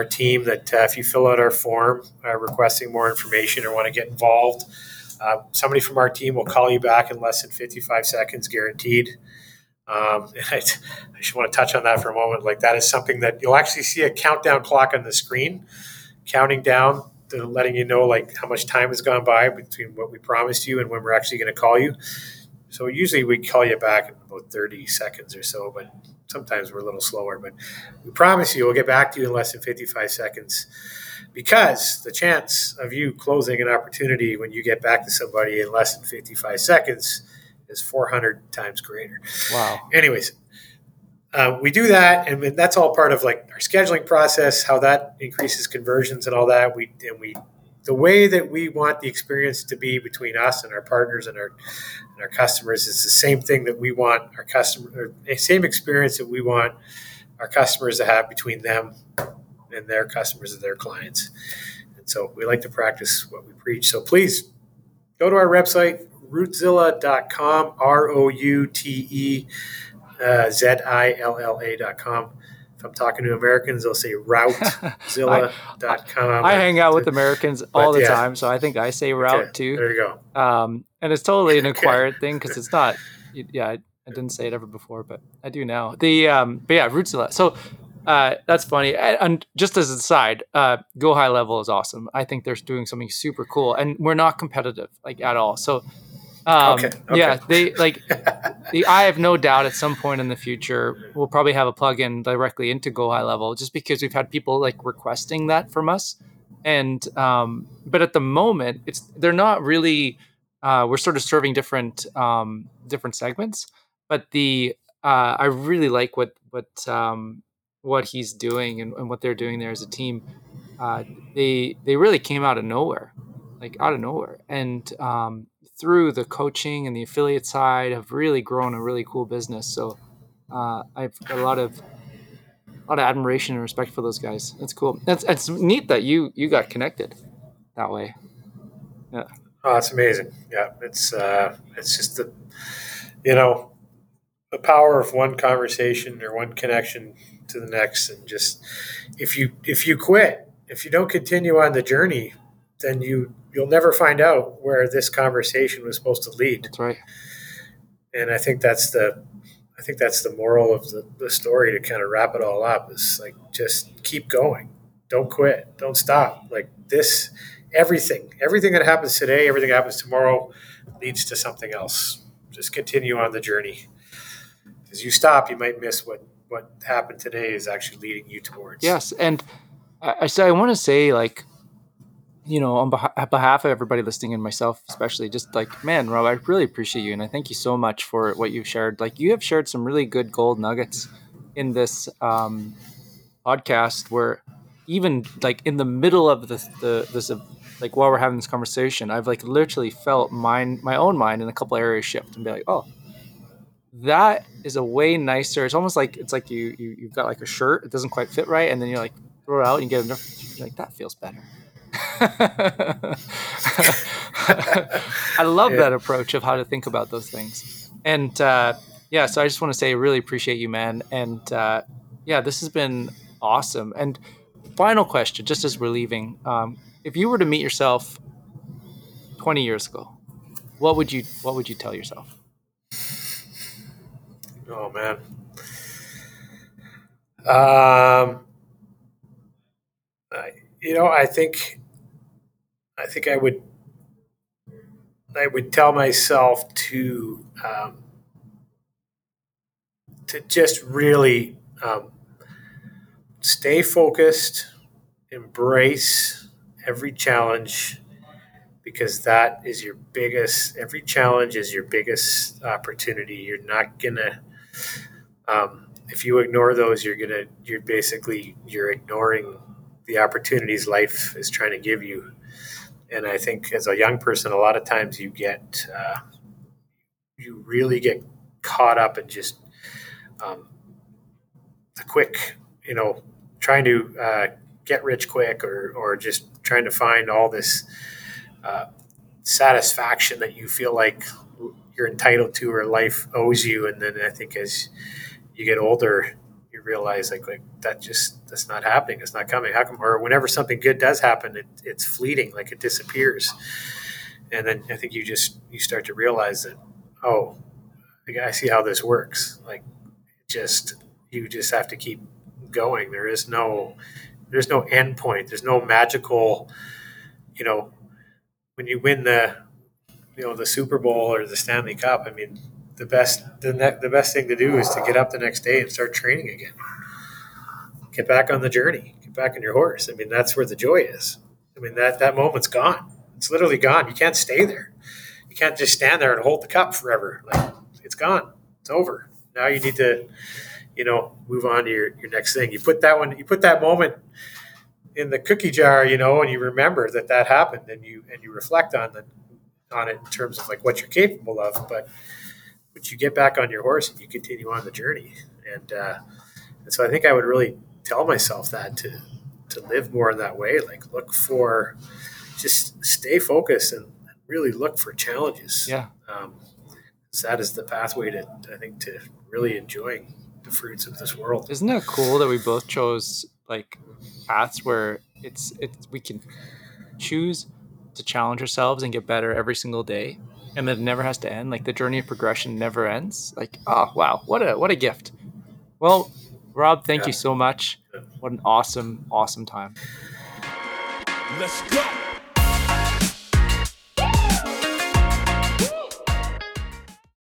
team that if you fill out our form requesting more information or want to get involved, somebody from our team will call you back in less than 55 seconds, guaranteed. I just want to touch on that for a moment. Like, that is something that you'll actually see a countdown clock on the screen, counting down, to letting you know like how much time has gone by between what we promised you and when we're actually going to call you. So usually we call you back in about 30 seconds or so, but sometimes we're a little slower. But we promise you we'll get back to you in less than 55 seconds, because the chance of you closing an opportunity when you get back to somebody in less than 55 seconds is 400 times greater. Wow. Anyways, we do that, and that's all part of like our scheduling process, how that increases conversions and all that. The way that we want the experience to be between us and our partners and our customers is the same thing that we want our customer, or same experience that we want our customers to have between them and their customers and their clients. And so we like to practice what we preach. So please go to our website, routezilla.com, routezilla.com. If I'm talking to Americans, they'll say routezilla.com. I hang out with Americans all the time, so I think I say route too. There you go. And it's totally an acquired thing, because it's not. Yeah, I didn't say it ever before, but I do now. But yeah, Routezilla. So that's funny. And just as an aside, Go High Level is awesome. I think they're doing something super cool, and we're not competitive like at all. So. Yeah, they I have no doubt at some point in the future, we'll probably have a plugin directly into Go High Level, just because we've had people like requesting that from us. And, but at the moment they're not really, we're sort of serving different segments, but I really like what he's doing and what they're doing there as a team. They really came out of nowhere. And, through the coaching and the affiliate side, have really grown a really cool business. So I've got a lot of admiration and respect for those guys. That's cool. It's neat that you got connected that way. Yeah. Oh, that's amazing. Yeah, it's just the power of one conversation or one connection to the next, and just if you quit, if you don't continue on the journey, then you'll never find out where this conversation was supposed to lead. That's right. And I think that's the moral of the story, to kind of wrap it all up, is like, just keep going. Don't quit. Don't stop. Like this, everything that happens today, everything that happens tomorrow leads to something else. Just continue on the journey. Because you stop, you might miss what happened today is actually leading you towards. Yes. And I want to say, like, on behalf of everybody listening and myself especially, just like, man, Rob, I really appreciate you. And I thank you so much for what you've shared. Like, you have shared some really good gold nuggets in this podcast, where even like in the middle of this while we're having this conversation, I've like literally felt my own mind in a couple areas shift and be like, oh, that is a way nicer. It's almost like, it's like you've got like a shirt. It doesn't quite fit right. And then you like throw it out and you get enough. You're like, that feels better. I love that approach of how to think about those things. And so I just want to say I really appreciate you, man. And Yeah, this has been awesome. And final question, just as we're leaving, if you were to meet yourself 20 years ago, what would you tell yourself? Oh man. I think I would tell myself to just really stay focused, embrace every challenge, because every challenge is your biggest opportunity. You're not gonna, if you ignore those, you're ignoring the opportunities life is trying to give you. And I think as a young person, a lot of times you really get caught up in just the quick, trying to get rich quick or just trying to find all this satisfaction that you feel like you're entitled to or life owes you. And then I think as you get older, you realize like that's not happening. It's not coming. How come? Or whenever something good does happen, it's fleeting, like it disappears. And then I think you start to realize that, oh, I see how this works. Like you just have to keep going. There's no end point. There's no magical, when you win the, the Super Bowl or the Stanley Cup, I mean, the best thing to do is to get up the next day and start training again. Get back on the journey. Get back on your horse. I mean, that's where the joy is. I mean, that moment's gone. It's literally gone. You can't stay there. You can't just stand there and hold the cup forever. Like, it's gone. It's over. Now you need to, move on to your next thing. You put that moment in the cookie jar, and you remember that happened, and you reflect on it in terms of like what you're capable of, but you get back on your horse and you continue on the journey. And so I think I would really tell myself that to live more in that way, like just stay focused and really look for challenges. Yeah. That is the pathway to really enjoying the fruits of this world. Isn't that cool that we both chose like paths where we can choose to challenge ourselves and get better every single day, and that it never has to end? Like the journey of progression never ends. Like, oh wow, what a gift. Well, Rob, thank you so much. What an awesome time. Let's go.